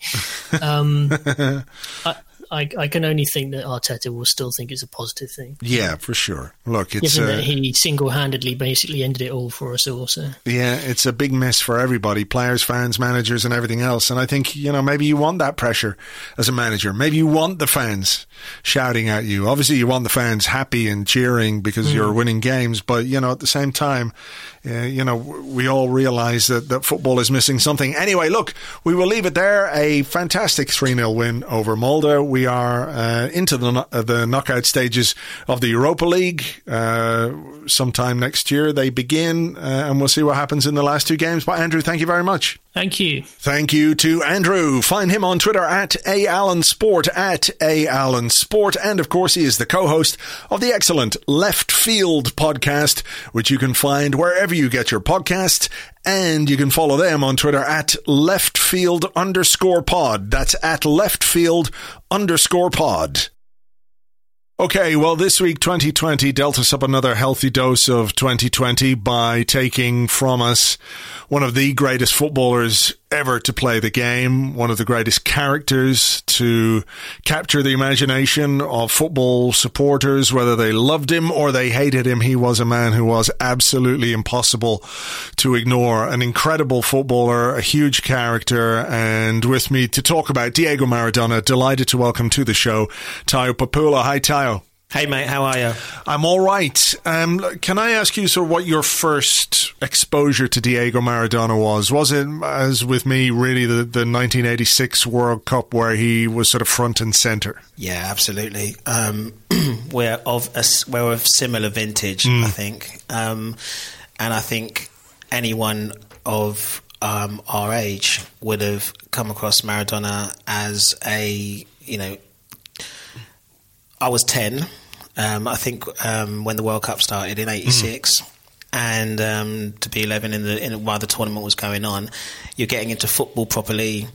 I can only think that Arteta will still think it's a positive thing. Yeah, for sure. Look, it's given that he single-handedly basically ended it all for us all. So. Yeah, it's a big miss for everybody, players, fans, managers, and everything else. And I think, maybe you want that pressure as a manager. Maybe you want the fans shouting at you. Obviously, you want the fans happy and cheering because you're winning games. But, at the same time, we all realise that football is missing something. Anyway, look, we will leave it there. A fantastic 3-0 win over Molde. We are into the knockout stages of the Europa League. Sometime next year they begin, and we'll see what happens in the last two games. But Andrew, thank you very much. Thank you. Thank you to Andrew. Find him on Twitter at @AAllenSport, at @AAllenSport. And, of course, he is the co-host of the excellent Left Field podcast, which you can find wherever you get your podcasts. And you can follow them on Twitter at @LeftField_pod. That's at @LeftField_pod. Okay, well, this week, 2020, dealt us up another healthy dose of 2020 by taking from us one of the greatest footballers ever to play the game, one of the greatest characters to capture the imagination of football supporters, whether they loved him or they hated him. He was a man who was absolutely impossible to ignore, an incredible footballer, a huge character. And with me to talk about Diego Maradona, delighted to welcome to the show Tayo Papula. Hi, Tayo. Hey, mate, how are you? I'm all right. Can I ask you, sort of, what your first exposure to Diego Maradona was? Was it, as with me, really the 1986 World Cup where he was sort of front and centre? Yeah, absolutely. We're of similar vintage, I think. And I think anyone of our age would have come across Maradona as a, you know, I was 10. I think when the World Cup started in '86, and to be 11 while the tournament was going on, you're getting into football properly.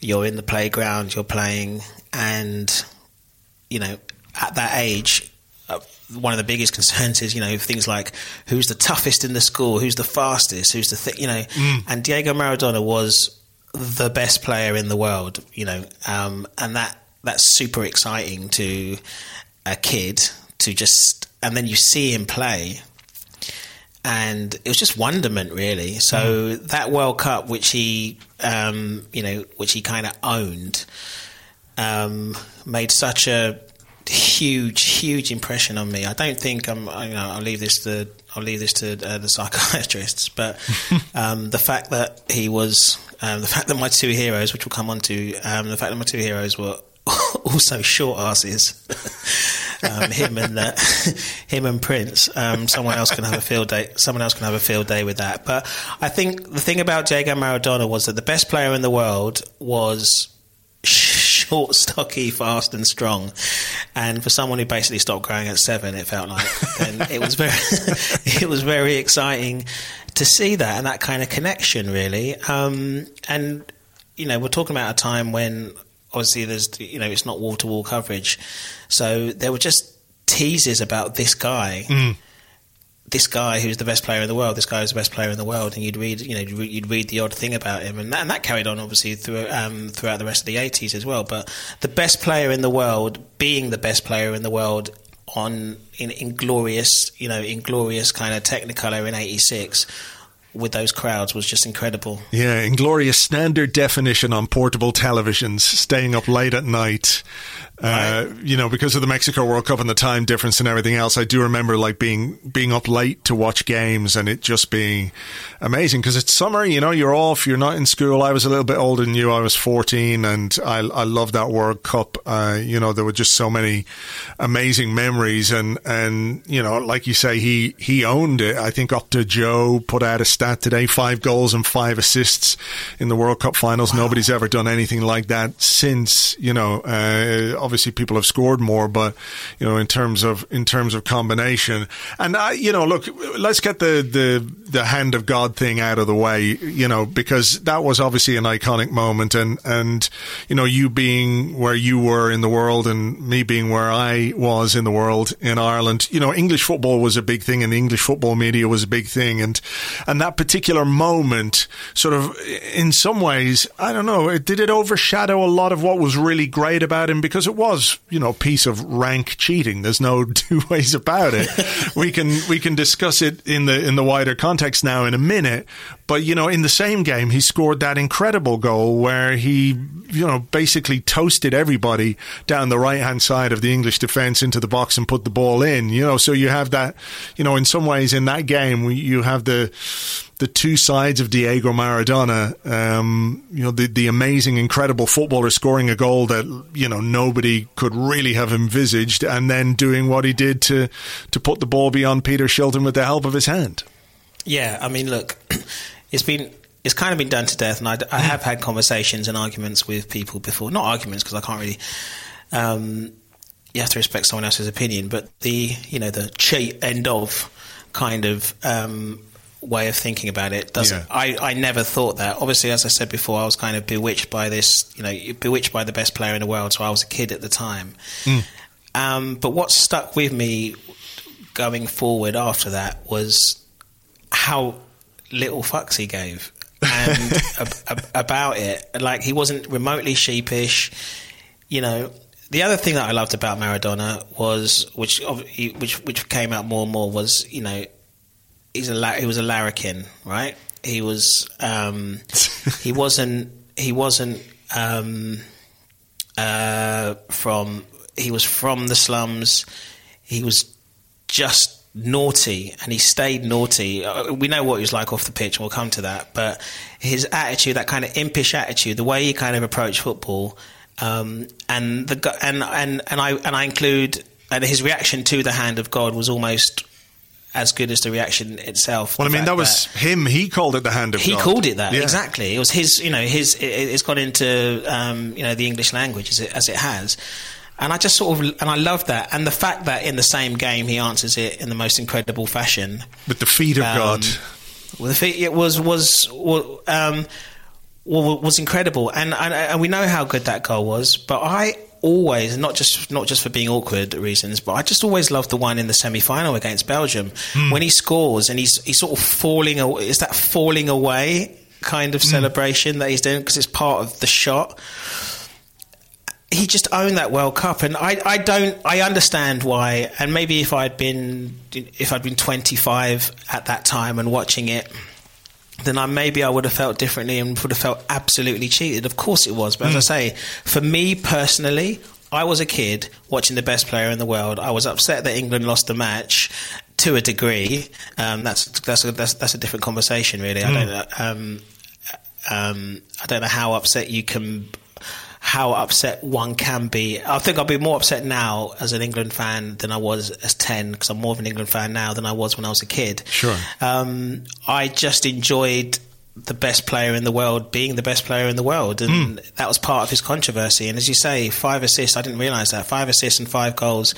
You're in the playground. You're playing, and you know, at that age, one of the biggest concerns is, you know, things like who's the toughest in the school, who's the fastest, who's the And Diego Maradona was the best player in the world, you know, and that's super exciting to a kid to just, and then you see him play, and it was just wonderment, really. So that World Cup, which he, which he kind of owned, made such a huge impression on me. I don't think I'll leave this to the psychiatrists, but the fact that he was, the fact that my two heroes, which we'll come on to, were also short asses, him and Prince. Someone else can have a field day with that. But I think the thing about Diego Maradona was that the best player in the world was short, stocky, fast and strong. And for someone who basically stopped growing at 7, it felt like, and it was very exciting to see that and that kind of connection, really. And you know, we're talking about a time when, obviously, there's, you know, it's not wall-to-wall coverage. So there were just teases about this guy, this guy who's the best player in the world, and you'd read the odd thing about him. And that carried on, obviously, throughout the rest of the 80s as well. But the best player in the world being the best player in the world in glorious kind of Technicolor in 86 with those crowds was just incredible. Yeah, inglorious standard definition on portable televisions, staying up late at night. You know, because of the Mexico World Cup and the time difference and everything else, I do remember like being up late to watch games and it just being amazing because it's summer, you know, you're off, you're not in school. I was a little bit older than you. I was 14 and I loved that World Cup. You know, there were just so many amazing memories and you know, like you say, he owned it. I think up to Joe put out a stat today, 5 goals and 5 assists in the World Cup finals. Wow. Nobody's ever done anything like that since, you know, obviously people have scored more, but you know, in terms of combination, and you know, look, let's get the hand of God thing out of the way, you know, because that was obviously an iconic moment, and you know, you being where you were in the world and me being where I was in the world in Ireland, you know, English football was a big thing and the English football media was a big thing, and that particular moment sort of, in some ways, I don't know, did it overshadow a lot of what was really great about him, because it was, you know, a piece of rank cheating. There's no two ways about it. We can discuss it in the wider context now in a minute. But, you know, in the same game, he scored that incredible goal where he, you know, basically toasted everybody down the right-hand side of the English defence into the box and put the ball in, you know. So you have that, you know, in some ways in that game, you have the two sides of Diego Maradona, you know, the amazing, incredible footballer scoring a goal that, you know, nobody could really have envisaged, and then doing what he did to put the ball beyond Peter Shilton with the help of his hand. Yeah, I mean, look, it's kind of been done to death, and I have had conversations and arguments with people before. Not arguments, because I can't really. You have to respect someone else's opinion, but the cheat end of kind of. Way of thinking about it doesn't. Yeah. I never thought that. Obviously, as I said before, I was kind of bewitched by this, you know, bewitched by the best player in the world. So I was a kid at the time. But what stuck with me going forward after that was how little fucks he gave and about it. Like, he wasn't remotely sheepish, you know. The other thing that I loved about Maradona was, which came out more and more, was, you know, he was a larrikin, right? He was. He was from the slums. he was just naughty, and he stayed naughty. We know what he was like off the pitch, we'll come to that, but his attitude, that kind of impish attitude, the way he kind of approached football, and I include, and his reaction to the hand of God was almost as good as the reaction itself. Well, I mean, that was him. He called it the hand of God. He called it that, yeah. Exactly. It was his, you know, his. It's gone into, you know, the English language as it has. And I just and I love that. And the fact that in the same game he answers it in the most incredible fashion. With the feet of God. With the feet, it was incredible. And we know how good that goal was, but I always, not just for being awkward reasons, but I just always loved the one in the semi-final against Belgium when he scores and he's sort of falling away. It's that falling away kind of celebration that he's doing because it's part of the shot. He just owned that World Cup, and I understand why. And maybe if I'd been 25 at that time and watching it, then I would have felt differently and would have felt absolutely cheated. Of course it was. But as I say, for me personally, I was a kid watching the best player in the world. I was upset that England lost the match to a degree. That's a different conversation, really. I don't know how upset one can be. I think I'll be more upset now as an England fan than I was as 10, because I'm more of an England fan now than I was when I was a kid. Sure. I just enjoyed the best player in the world being the best player in the world, and that was part of his controversy. And as you say, 5 assists, I didn't realise that. 5 assists and 5 goals.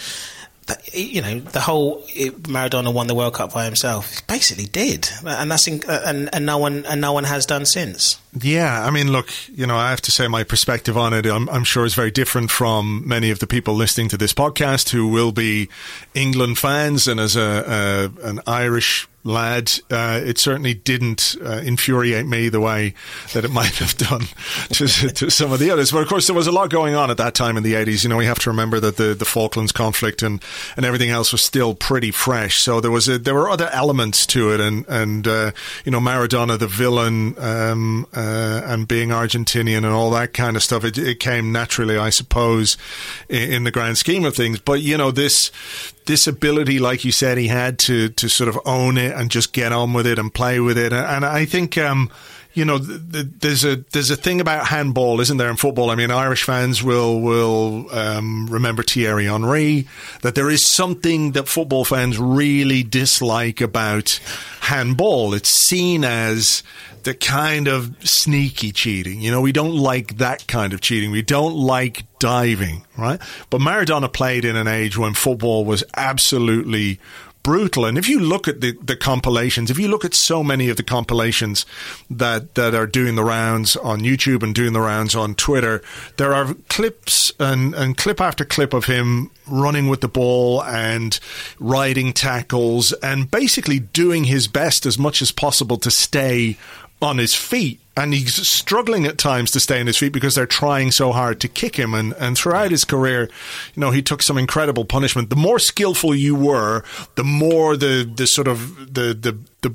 You know, the whole Maradona won the World Cup by himself. He basically did, and that's no one has done since. Yeah, I mean, look, you know, I have to say my perspective on it, I'm sure, is very different from many of the people listening to this podcast who will be England fans. And as an Irish lad, it certainly didn't infuriate me the way that it might have done to some of the others. But of course, there was a lot going on at that time in the 80s. You know, we have to remember that the Falklands conflict and everything else was still pretty fresh. So there were other elements to it, and you know, Maradona the villain and being Argentinian and all that kind of stuff. It came naturally, I suppose, in the grand scheme of things. But you know, this ability, like you said, he had to sort of own it and just get on with it and play with it. And I think, you know, there's a thing about handball, isn't there, in football? I mean, Irish fans will remember Thierry Henry, that there is something that football fans really dislike about handball. It's seen as the kind of sneaky cheating. You know, we don't like that kind of cheating. We don't like diving, right? But Maradona played in an age when football was absolutely brutal. And if you look at the compilations, if you look at so many of the compilations that are doing the rounds on YouTube and doing the rounds on Twitter, there are clips and clip after clip of him running with the ball and riding tackles and basically doing his best as much as possible to stay on his feet. And he's struggling at times to stay on his feet because they're trying so hard to kick him. And throughout his career, you know, he took some incredible punishment. The more skillful you were, the more the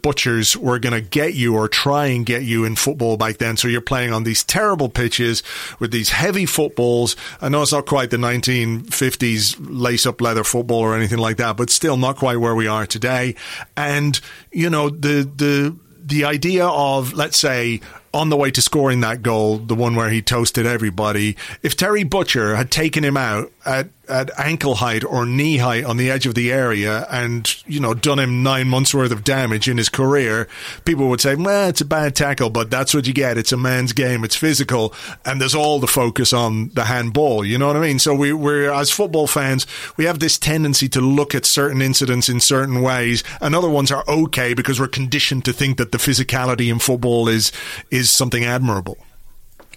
butchers were going to get you or try and get you in football back then. So you're playing on these terrible pitches with these heavy footballs. I know it's not quite the 1950s lace-up leather football or anything like that, but still not quite where we are today. And, you know, the idea of, let's say, on the way to scoring that goal, the one where he toasted everybody, if Terry Butcher had taken him out at ankle height or knee height on the edge of the area and, you know, done him 9 months' worth of damage in his career, people would say, well, it's a bad tackle, but that's what you get. It's a man's game. It's physical. And there's all the focus on the handball. You know what I mean? So we're as football fans, we have this tendency to look at certain incidents in certain ways, and other ones are okay because we're conditioned to think that the physicality in football is something admirable.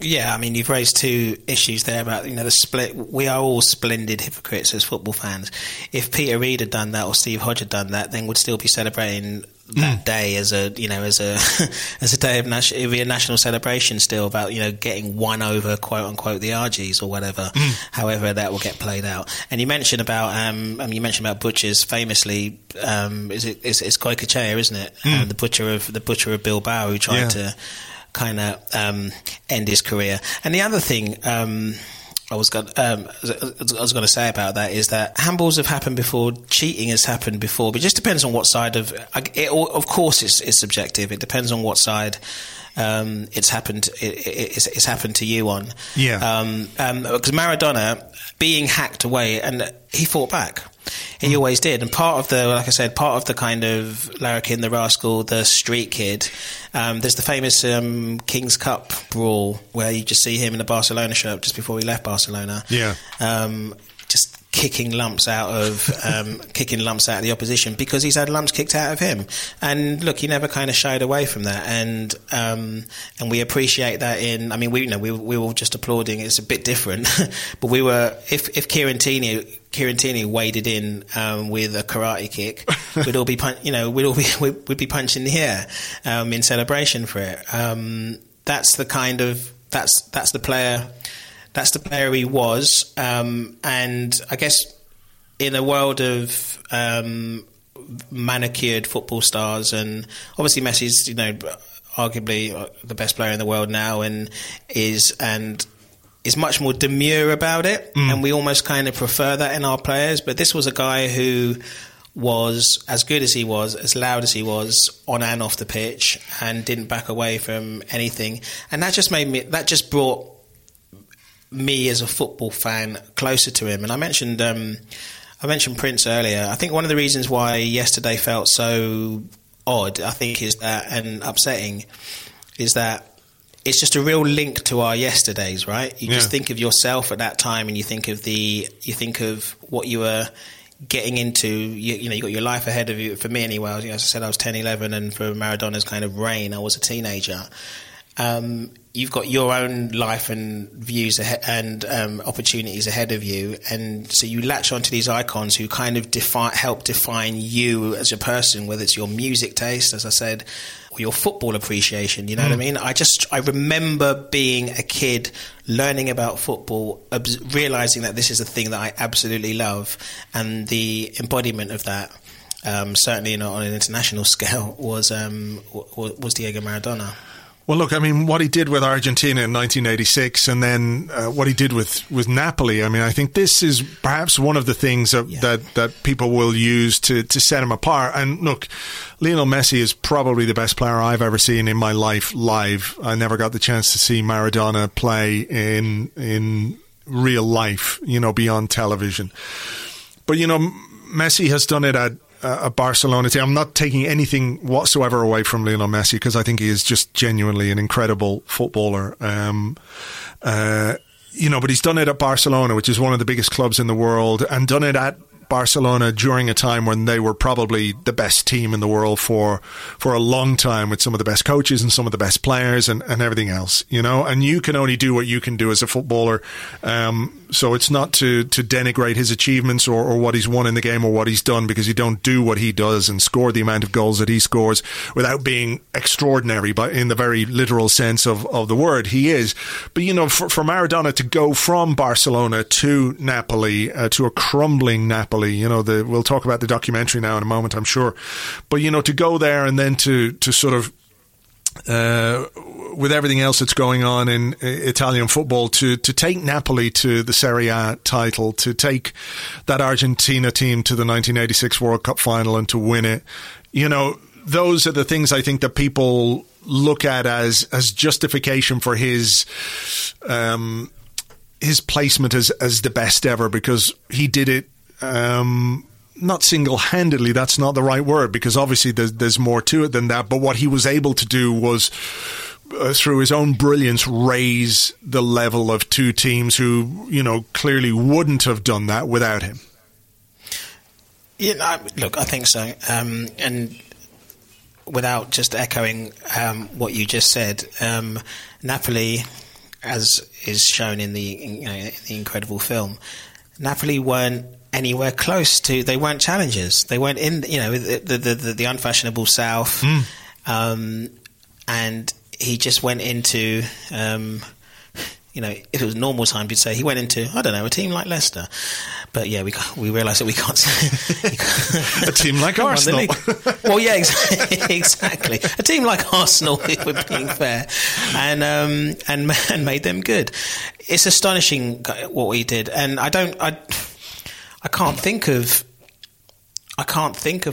Yeah, I mean, you've raised two issues there about, you know, the split. We are all splendid hypocrites as football fans. If Peter Reid had done that or Steve Hodge had done that, then we'd still be celebrating that day as a, you know, as a day of it'd be a national celebration still about, you know, getting one over, quote unquote, the RGs or whatever. However, that will get played out. And you mentioned about butchers famously. It's Goycochea, isn't it? The butcher of Bilbao who tried to kind of end his career. And the other thing I was going to say about that is that handballs have happened before, cheating has happened before, but it just depends on what side of it. Of course, it's subjective. It depends on what side it's happened to you on. Yeah. Because Maradona being hacked away, and he fought back. He always did, and part of the kind of Larrikin, the rascal, the street kid. There's the famous King's Cup brawl where you just see him in a Barcelona shirt just before he left Barcelona. Yeah, just kicking lumps out of the opposition because he's had lumps kicked out of him. And look, he never kind of shied away from that, and we appreciate that. We were just applauding. It's a bit different, but we were if Chiarantini waded in with a karate kick, we'd all be punching the air in celebration for it. That's the player he was, and I guess in a world of manicured football stars, and obviously Messi's arguably the best player in the world now, and is much more demure about it, and we almost kind of prefer that in our players. But this was a guy who was as good as he was, as loud as he was on and off the pitch, and didn't back away from anything. And that just brought me as a football fan closer to him. And I mentioned Prince earlier. I think one of the reasons why yesterday felt so odd, I think, is that, and upsetting, is that it's just a real link to our yesterdays, right? You just think of yourself at that time, and you think of what you were getting into. You got your life ahead of you. For me, anyway, as I said, I was 10, 11, and for Maradona's kind of reign, I was a teenager. You've got your own life and views and opportunities ahead of you, and so you latch onto these icons who kind of help define you as a person, whether it's your music taste, as I said, or your football appreciation. You know what I mean? I remember being a kid, learning about football, realizing that this is a thing that I absolutely love, and the embodiment of that, certainly not on an international scale, was Diego Maradona. Well, look, I mean, what he did with Argentina in 1986 and then what he did with Napoli, I mean, I think this is perhaps one of the things that people will use to set him apart. And look, Lionel Messi is probably the best player I've ever seen in my life live. I never got the chance to see Maradona play in real life, beyond television. But, Messi has done it at a Barcelona team. I'm not taking anything whatsoever away from Lionel Messi because I think he is just genuinely an incredible footballer. But he's done it at Barcelona, which is one of the biggest clubs in the world, and done it at Barcelona during a time when they were probably the best team in the world for a long time, with some of the best coaches and some of the best players and everything else, and you can only do what you can do as a footballer, so it's not to denigrate his achievements or what he's won in the game or what he's done, because you don't do what he does and score the amount of goals that he scores without being extraordinary, but in the very literal sense of the word he is. But for Maradona to go from Barcelona to Napoli, to a crumbling Napoli, we'll talk about the documentary now in a moment, I'm sure. But, to go there and then to sort of, with everything else that's going on in Italian football, to take Napoli to the Serie A title, to take that Argentina team to the 1986 World Cup final and to win it, those are the things I think that people look at as justification for his placement as the best ever, because he did it. Not single-handedly, that's not the right word, because obviously there's more to it than that, but what he was able to do was, through his own brilliance, raise the level of two teams who, clearly wouldn't have done that without him. Look, I think so. And without just echoing what you just said, Napoli, as is shown in the incredible film, Napoli weren't anywhere close to, they weren't challengers. They weren't in, the unfashionable South. And he just went into, if it was normal time, you'd say he went into, I don't know, a team like Leicester. But yeah, we realise that we can't. A team like Arsenal. Well, yeah, exactly. A team like Arsenal, if we're being fair, and made them good. It's astonishing what we did, and I can't think of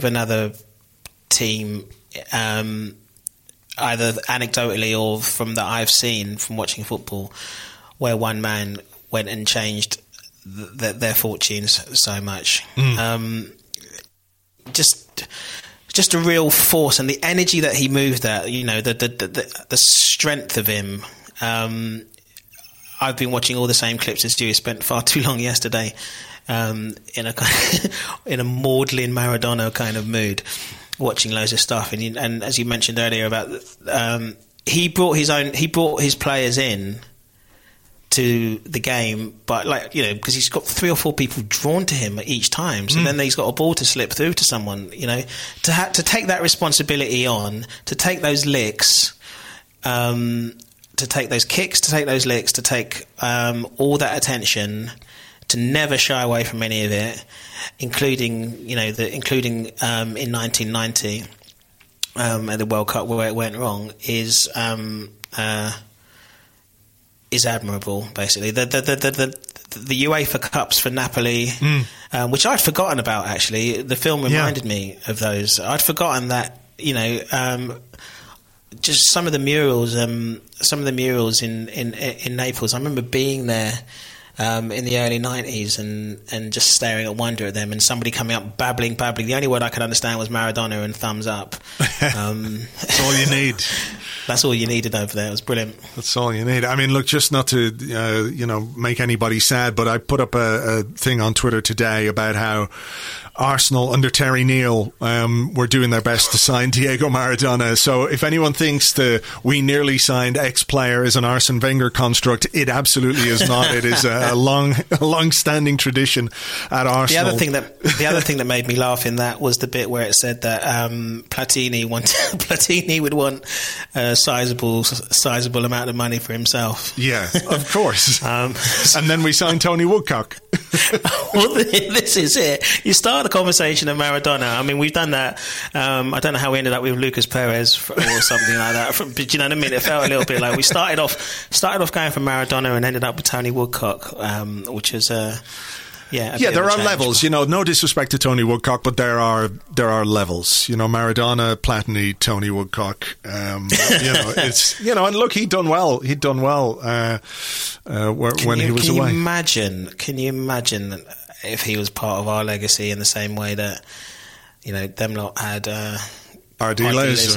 another team, either anecdotally or from that I've seen from watching football, where one man went and changed their fortunes so much. Just a real force, and the energy that he moved there, you know, the strength of him. I've been watching all the same clips as you. I spent far too long yesterday in a maudlin Maradona kind of mood, watching loads of stuff. And as you mentioned earlier about he brought his players in to the game, but because he's got three or four people drawn to him at each time, so then he's got a ball to slip through to someone, to take that responsibility on, to take those licks, to take those kicks, to take those licks, to take all that attention, to never shy away from any of it, including in 1990 at the World Cup where it went wrong is admirable. Basically, the UEFA Cups for Napoli, which I'd forgotten about. Actually, the film reminded me of those. I'd forgotten that. Just some of the murals. In Naples. I remember being there in the early 90s and just staring at wonder at them, and somebody coming up babbling. The only word I could understand was Maradona and thumbs up. That's all you need. That's all you needed over there. It was brilliant. That's all you need. I mean, look, just not to make anybody sad, but I put up a thing on Twitter today about how Arsenal under Terry Neal were doing their best to sign Diego Maradona. So if anyone thinks that we nearly signed X player is an Arsene Wenger construct, it absolutely is not. It is a long-standing tradition at Arsenal. The other thing that made me laugh in that was the bit where it said that Platini would want a sizable amount of money for himself. Yeah, of course. And then we signed Tony Woodcock. Well, this is it. You start the conversation of Maradona. I mean, we've done that. I don't know how we ended up with Lucas Perez or something like that. But you know what I mean? It felt a little bit like we started off going for Maradona and ended up with Tony Woodcock, which is there are levels. No disrespect to Tony Woodcock, but there are levels. Maradona, Platini, Tony Woodcock. And look, he'd done well. When he was away. Can you imagine if he was part of our legacy in the same way that them lot had Ardiles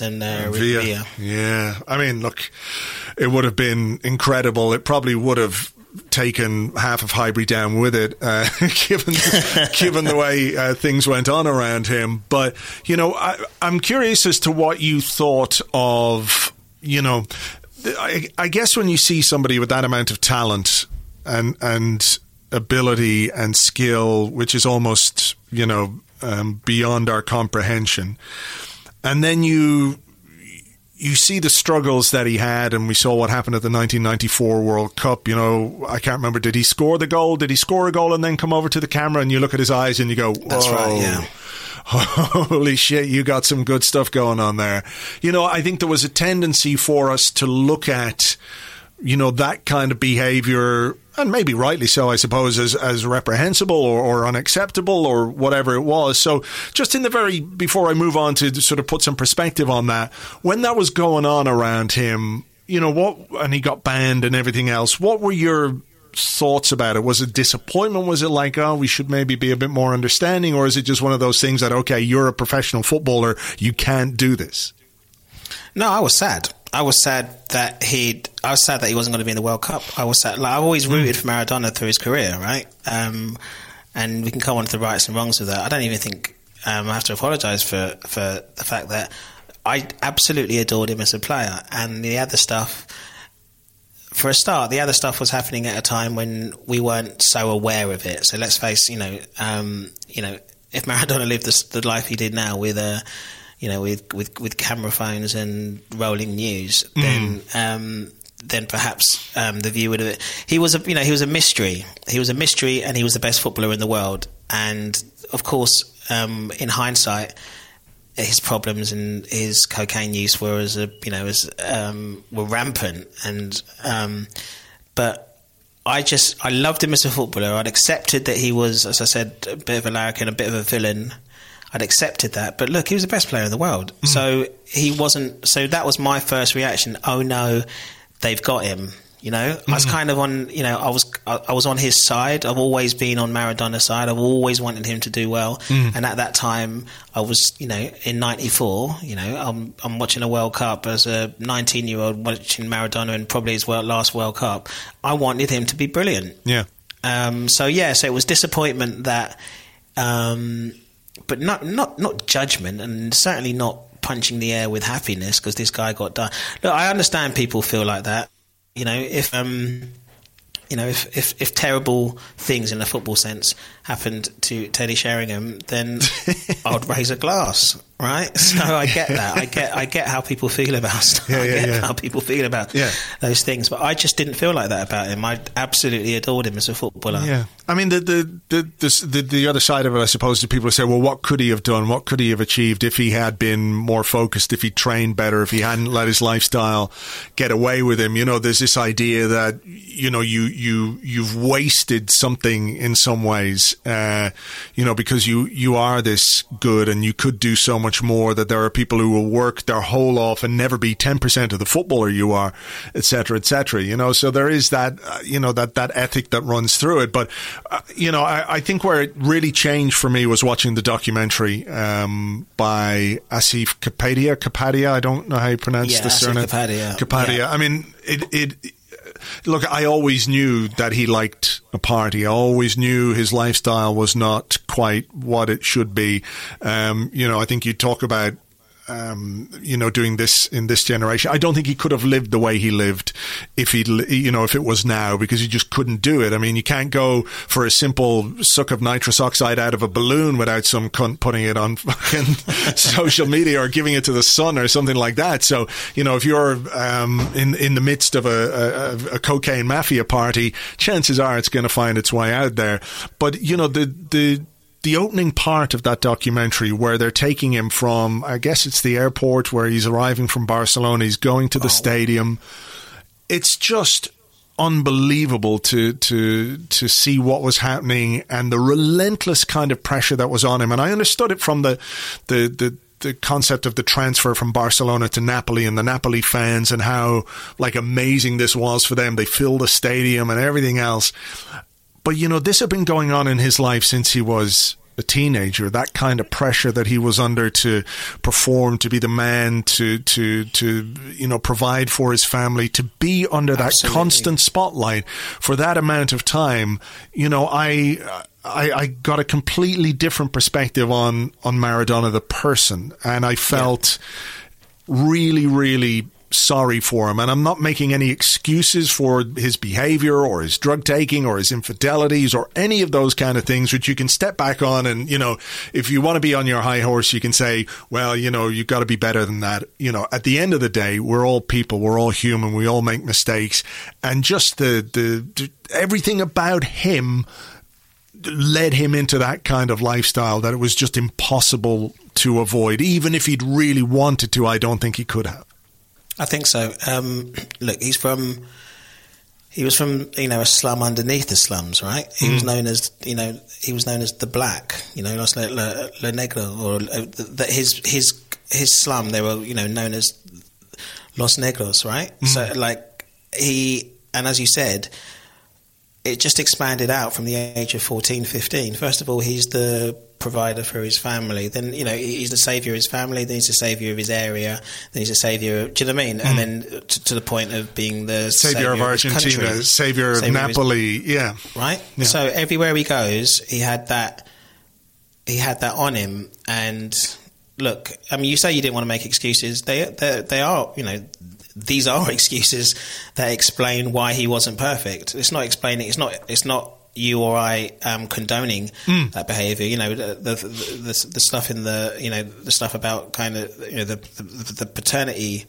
and Villa. Yeah, I mean, look, it would have been incredible. It probably would have taken half of Highbury down with it, given the way things went on around him. But I'm curious as to what you thought of. I guess when you see somebody with that amount of talent and ability and skill, which is almost beyond our comprehension, and then you see the struggles that he had, and we saw what happened at the 1994 World Cup. I can't remember, did he score the goal? Did he score a goal and then come over to the camera and you look at his eyes and you go, whoa. That's right, yeah. Holy shit, you got some good stuff going on there. I think there was a tendency for us to look at, that kind of behavior, and maybe rightly so, I suppose, as reprehensible or unacceptable or whatever it was. So just before I move on to sort of put some perspective on that, when that was going on around him, and he got banned and everything else, what were your thoughts about it? Was it disappointment? Was it like, oh, we should maybe be a bit more understanding? Or is it just one of those things that, okay, you're a professional footballer, you can't do this? No, I was sad. I was sad that he wasn't going to be in the World Cup. I was sad. I've always rooted for Maradona through his career, right? And we can come on to the rights and wrongs of that. I don't even think I have to apologise for the fact that I absolutely adored him as a player. And the other stuff, for a start, was happening at a time when we weren't so aware of it. So let's face, if Maradona lived the life he did now with a with camera phones and rolling news, then then perhaps the view would have. He was a mystery. He was a mystery, and he was the best footballer in the world. And of course, in hindsight, his problems and his cocaine use were were rampant. And but I loved him as a footballer. I'd accepted that he was, as I said, a bit of a larrikin, a bit of a villain. I'd accepted that, but look, he was the best player in the world. Mm. So he wasn't. So that was my first reaction. Oh no, they've got him. You know, I was kind of on. You know, I was on his side. I've always been on Maradona's side. I've always wanted him to do well. Mm. And at that time, I was, you know, in '94. You know, I'm watching a World Cup as a 19-year-old watching Maradona and probably his last World Cup. I wanted him to be brilliant. Yeah. So it was disappointment that. But not judgment, and certainly not punching the air with happiness because this guy got done. Look, I understand people feel like that. You know, if terrible things in a football sense happened to Teddy Sheringham, then I'd raise a glass, right? So I get that. I get how people feel about stuff. How people feel about those things. But I just didn't feel like that about him. I absolutely adored him as a footballer. Yeah, I mean the other side of it, I suppose, is people say, well, what could he have done? What could he have achieved if he had been more focused? If he trained better? If he hadn't let his lifestyle get away with him? You know, there's this idea that you've wasted something in some ways, because you are this good and you could do so much more, that there are people who will work their whole off and never be 10% of the footballer you are, etc. You know, so there is that, that ethic that runs through it. But, I think where it really changed for me was watching the documentary by Asif Kapadia. I don't know how you pronounce the surname. Kapadia. Yeah. I mean, look, I always knew that he liked a party. I always knew his lifestyle was not quite what it should be. I think you talk about, doing this in this generation. I don't think he could have lived the way he lived if it was now, because he just couldn't do it. I mean, you can't go for a simple suck of nitrous oxide out of a balloon without some cunt putting it on fucking social media or giving it to the sun or something like that. So, if you're in the midst of a cocaine mafia party, chances are it's going to find its way out there. But, the opening part of that documentary where they're taking him from, I guess it's the airport where he's arriving from Barcelona, he's going to the stadium. It's just unbelievable to see what was happening and the relentless kind of pressure that was on him. And I understood it from the concept of the transfer from Barcelona to Napoli and the Napoli fans and how amazing this was for them. They filled the stadium and everything else. But, this had been going on in his life since he was a teenager, that kind of pressure that he was under to perform, to be the man, to provide for his family, to be under that constant spotlight for that amount of time. I got a completely different perspective on Maradona, the person, and I felt really, really sorry for him. And I'm not making any excuses for his behavior or his drug taking or his infidelities or any of those kind of things, which you can step back on. And, if you want to be on your high horse, you can say, well, you've got to be better than that. At the end of the day, we're all people, we're all human, we all make mistakes. And just the everything about him led him into that kind of lifestyle that it was just impossible to avoid. Even if he'd really wanted to, I don't think he could have. I think so. Look, he was from a slum underneath the slums, right? He was known as the black, Los Negros, or that his slum. They were known as Los Negros, right? So as you said, it just expanded out from the age of 14, 15. First of all, he's the provider for his family, then he's the savior of his family, then he's the savior of his area, then he's the savior of, do you know what I mean? And then to the point of being the savior of Argentina, country, savior of Napoli, of his, right? Yeah. So everywhere he goes, he had that on him. And look, I mean, you say you didn't want to make excuses. They are, these are excuses that explain why he wasn't perfect. It's not explaining. It's not. You or I condoning that behaviour, the stuff about kind of the paternity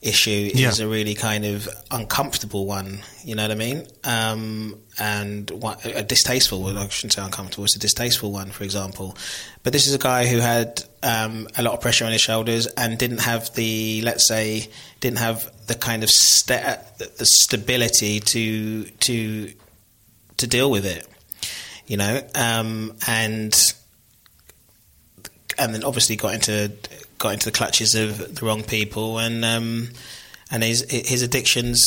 issue is a really kind of uncomfortable one, you know what I mean? And a distasteful one, I shouldn't say uncomfortable, it's a distasteful one, for example. But this is a guy who had a lot of pressure on his shoulders and didn't have the, let's say, didn't have the kind of the stability to deal with it, you know? And then obviously got into the clutches of the wrong people, and his addictions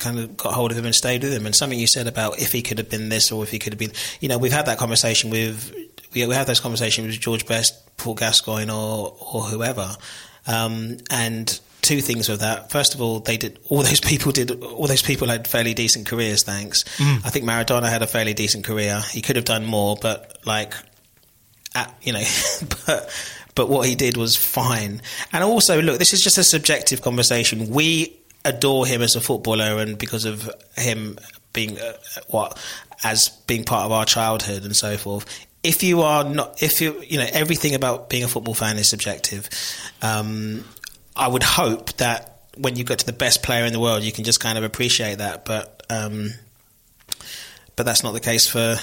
kind of got hold of him and stayed with him. And something you said about if he could have been this or if he could have been, you know, we've had that conversation with George Best, Paul Gascoigne, or whoever, and two things with that. First of all, all those people had fairly decent careers, thanks. I think Maradona had a fairly decent career. He could have done more, but like, you know, but what he did was fine. And also, look, this is just a subjective conversation. We adore him as a footballer, and because of him being being part of our childhood and so forth. If everything about being a football fan is subjective. I would hope that when you get to the best player in the world, you can just kind of appreciate that. But that's not the case for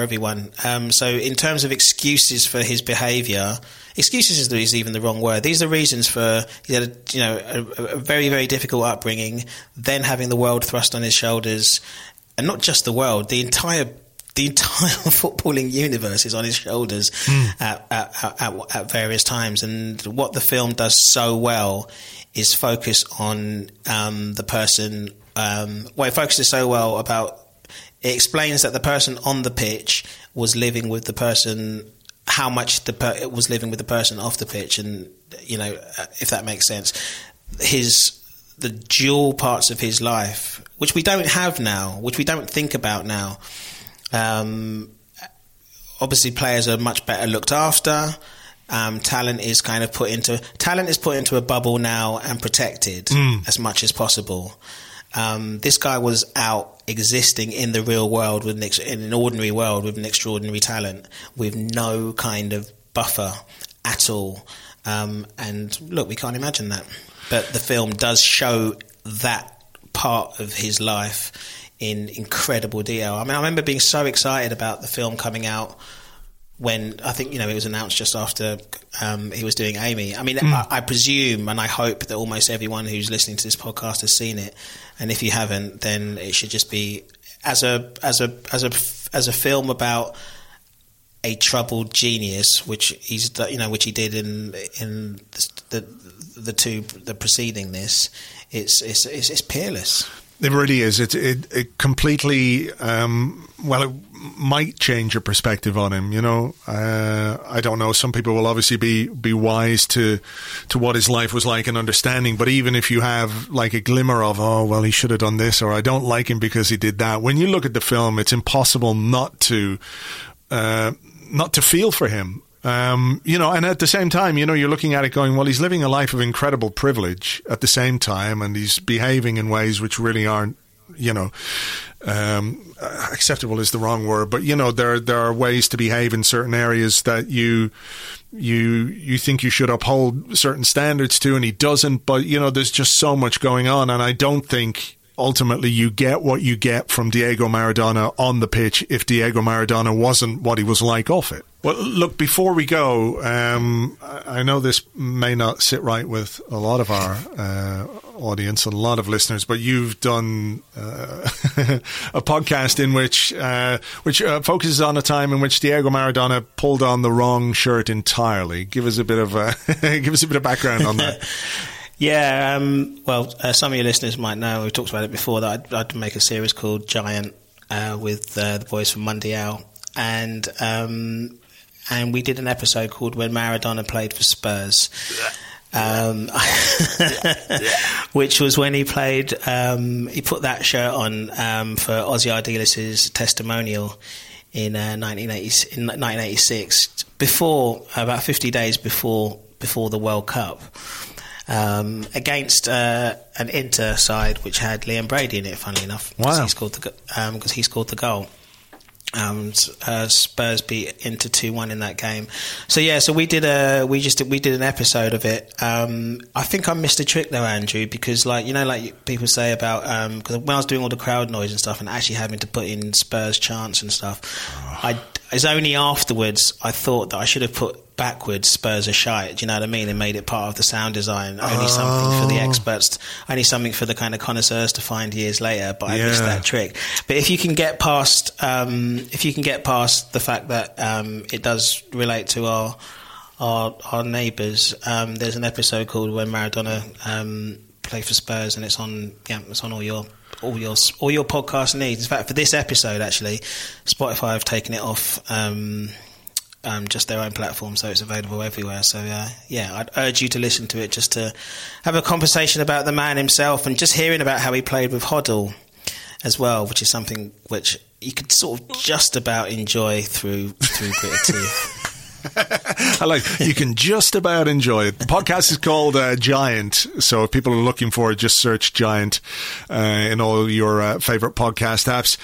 everyone. So in terms of excuses for his behaviour, excuses is even the wrong word. These are reasons for he had a very, very difficult upbringing, then having the world thrust on his shoulders, and not just the world, the entire footballing universe is on his shoulders at various times. And what the film does so well is focus on the person. It focuses so well about. It explains that the person on the pitch was living with the person. How much it was living with the person off the pitch, and you know, if that makes sense, the dual parts of his life, which we don't have now, which we don't think about now. Obviously, players are much better looked after. Talent is put into a bubble now and protected as much as possible. This guy was out existing in the real world in an ordinary world with an extraordinary talent, with no kind of buffer at all. And look, we can't imagine that, but the film does show that part of his life in incredible detail. I mean, I remember being so excited about the film coming out when I think, you know, it was announced just after he was doing Amy. I mean, I presume and I hope that almost everyone who's listening to this podcast has seen it. And if you haven't, then it should just be as a film about a troubled genius, which he did in the preceding this. It's peerless. It really is. It completely, it might change your perspective on him, you know. I don't know. Some people will obviously be wise to what his life was like and understanding. But even if you have like a glimmer of, oh, well, he should have done this, or I don't like him because he did that. When you look at the film, it's impossible not to feel for him. You know, and at the same time, you know, you're looking at it going, well, he's living a life of incredible privilege at the same time, and he's behaving in ways which really aren't, you know, acceptable is the wrong word, but you know, there are ways to behave in certain areas that you think you should uphold certain standards to, and he doesn't. But you know, there's just so much going on, and I don't think ultimately you get what you get from Diego Maradona on the pitch if Diego Maradona wasn't what he was like off it. Well, look, before we go, I know this may not sit right with a lot of our audience, a lot of listeners, but you've done a podcast in which focuses on a time in which Diego Maradona pulled on the wrong shirt entirely. Give us a bit of background on that. Yeah, some of your listeners might know, we've talked about it before, that I'd make a series called Giant with the boys from Mundial, and we did an episode called When Maradona Played for Spurs, which was when he played, he put that shirt on for Ozzy Ardiles' testimonial in 1986, about 50 days before the World Cup. Against an Inter side which had Liam Brady in it, funnily enough, because he scored the goal. Spurs beat Inter 2-1 in that game. So yeah, so we did an episode of it. I think I missed a trick though, Andrew, because like people say about because when I was doing all the crowd noise and stuff and actually having to put in Spurs chants and stuff, it's only afterwards I thought that I should have put backwards Spurs are shite. Do you know what I mean? They made it part of the sound design. Only something for the experts, only something for the kind of connoisseurs to find years later. But I missed that trick. But if you can get past, the fact that it does relate to our neighbours, there's an episode called "When Maradona Played for Spurs," and it's on all your podcast needs. In fact, for this episode, actually, Spotify have taken it off. Just their own platform, so it's available everywhere. So I'd urge you to listen to it, just to have a conversation about the man himself and just hearing about how he played with Hoddle as well, which is something which you could sort of just about enjoy through gritted teeth. You can just about enjoy it. The podcast is called Giant, so if people are looking for it, just search Giant in all your favourite podcast apps.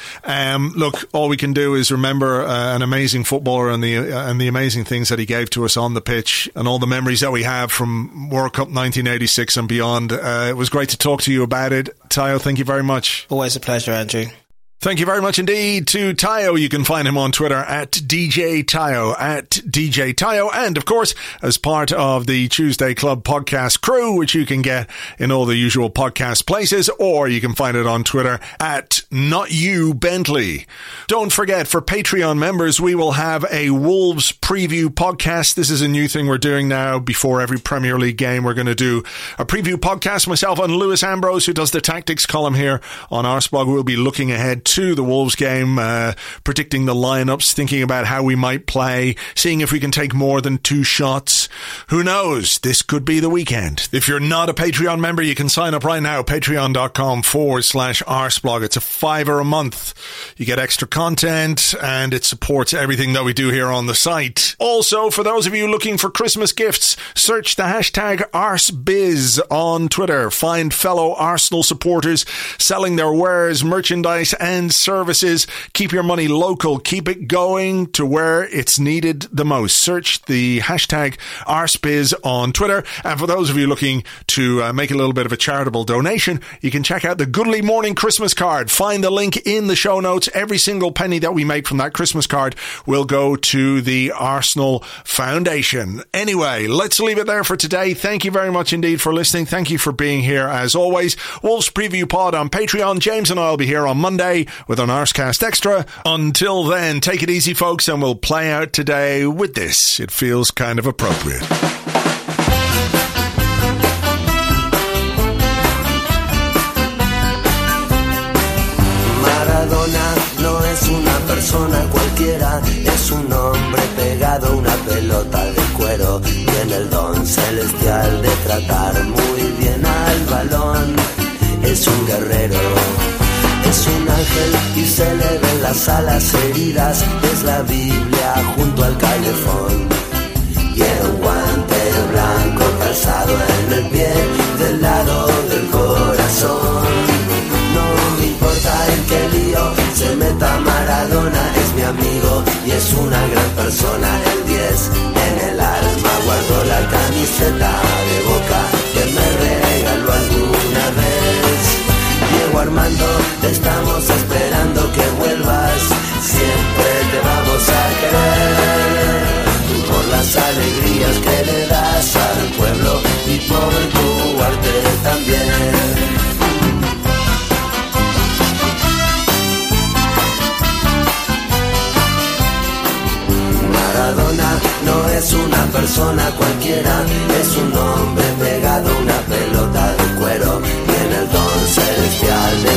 Look, all we can do is remember an amazing footballer and the amazing things that he gave to us on the pitch and all the memories that we have from World Cup 1986 and beyond. It was great to talk to you about it. Tayo, thank you very much. Always a pleasure, Andrew. Thank you very much indeed to Tayo. You can find him on Twitter at DJ Tayo, And, of course, as part of the Tuesday Club podcast crew, which you can get in all the usual podcast places, or you can find it on Twitter at NotYouBentley. Don't forget, for Patreon members, we will have a Wolves preview podcast. This is a new thing we're doing now. Before every Premier League game, we're going to do a preview podcast. Myself and Lewis Ambrose, who does the tactics column here on Arsblog, will be looking ahead to the Wolves game, predicting the lineups, thinking about how we might play, seeing if we can take more than two shots. Who knows? This could be the weekend. If you're not a Patreon member, you can sign up right now, patreon.com/Arsblog. It's a $5 a month. You get extra content and it supports everything that we do here on the site. Also, for those of you looking for Christmas gifts, search the hashtag ArseBiz on Twitter. Find fellow Arsenal supporters selling their wares, merchandise and services. Keep your money local. Keep it going to where it's needed the most. Search the hashtag ArseBiz on Twitter. And for those of you looking to make a little bit of a charitable donation, you can check out the Goodly Morning Christmas card. Find the link in the show notes. Every single penny that we make from that Christmas card will go to the Arsenal Foundation. Anyway, let's leave it there for today. Thank you very much indeed for listening. Thank you for being here as always. Wolves Preview Pod on Patreon. James and I will be here on Monday with an Arsecast Extra. Until then, take it easy, folks, and we'll play out today with this. It feels kind of appropriate. Maradona no es una persona cualquiera, es un hombre pegado a una pelota de cuero. Tiene el don celestial de tratar muy bien al balón. Es un guerrero, es un ángel y se le ven las alas heridas. Es la Biblia junto al calefón y el guante blanco calzado en el pie del lado del corazón. No me importa el que lío se meta Maradona, es mi amigo y es una gran persona. El 10 en el alma guardo la camiseta de Boca que me regaló alguna vez. Diego Armando, te estamos esperando que vuelvas, siempre te vamos a querer, por las alegrías que le das al pueblo y por tu arte también. Maradona no es una persona cualquiera, es un hombre pegado a una pelota de cuero. Tiene el don celestial de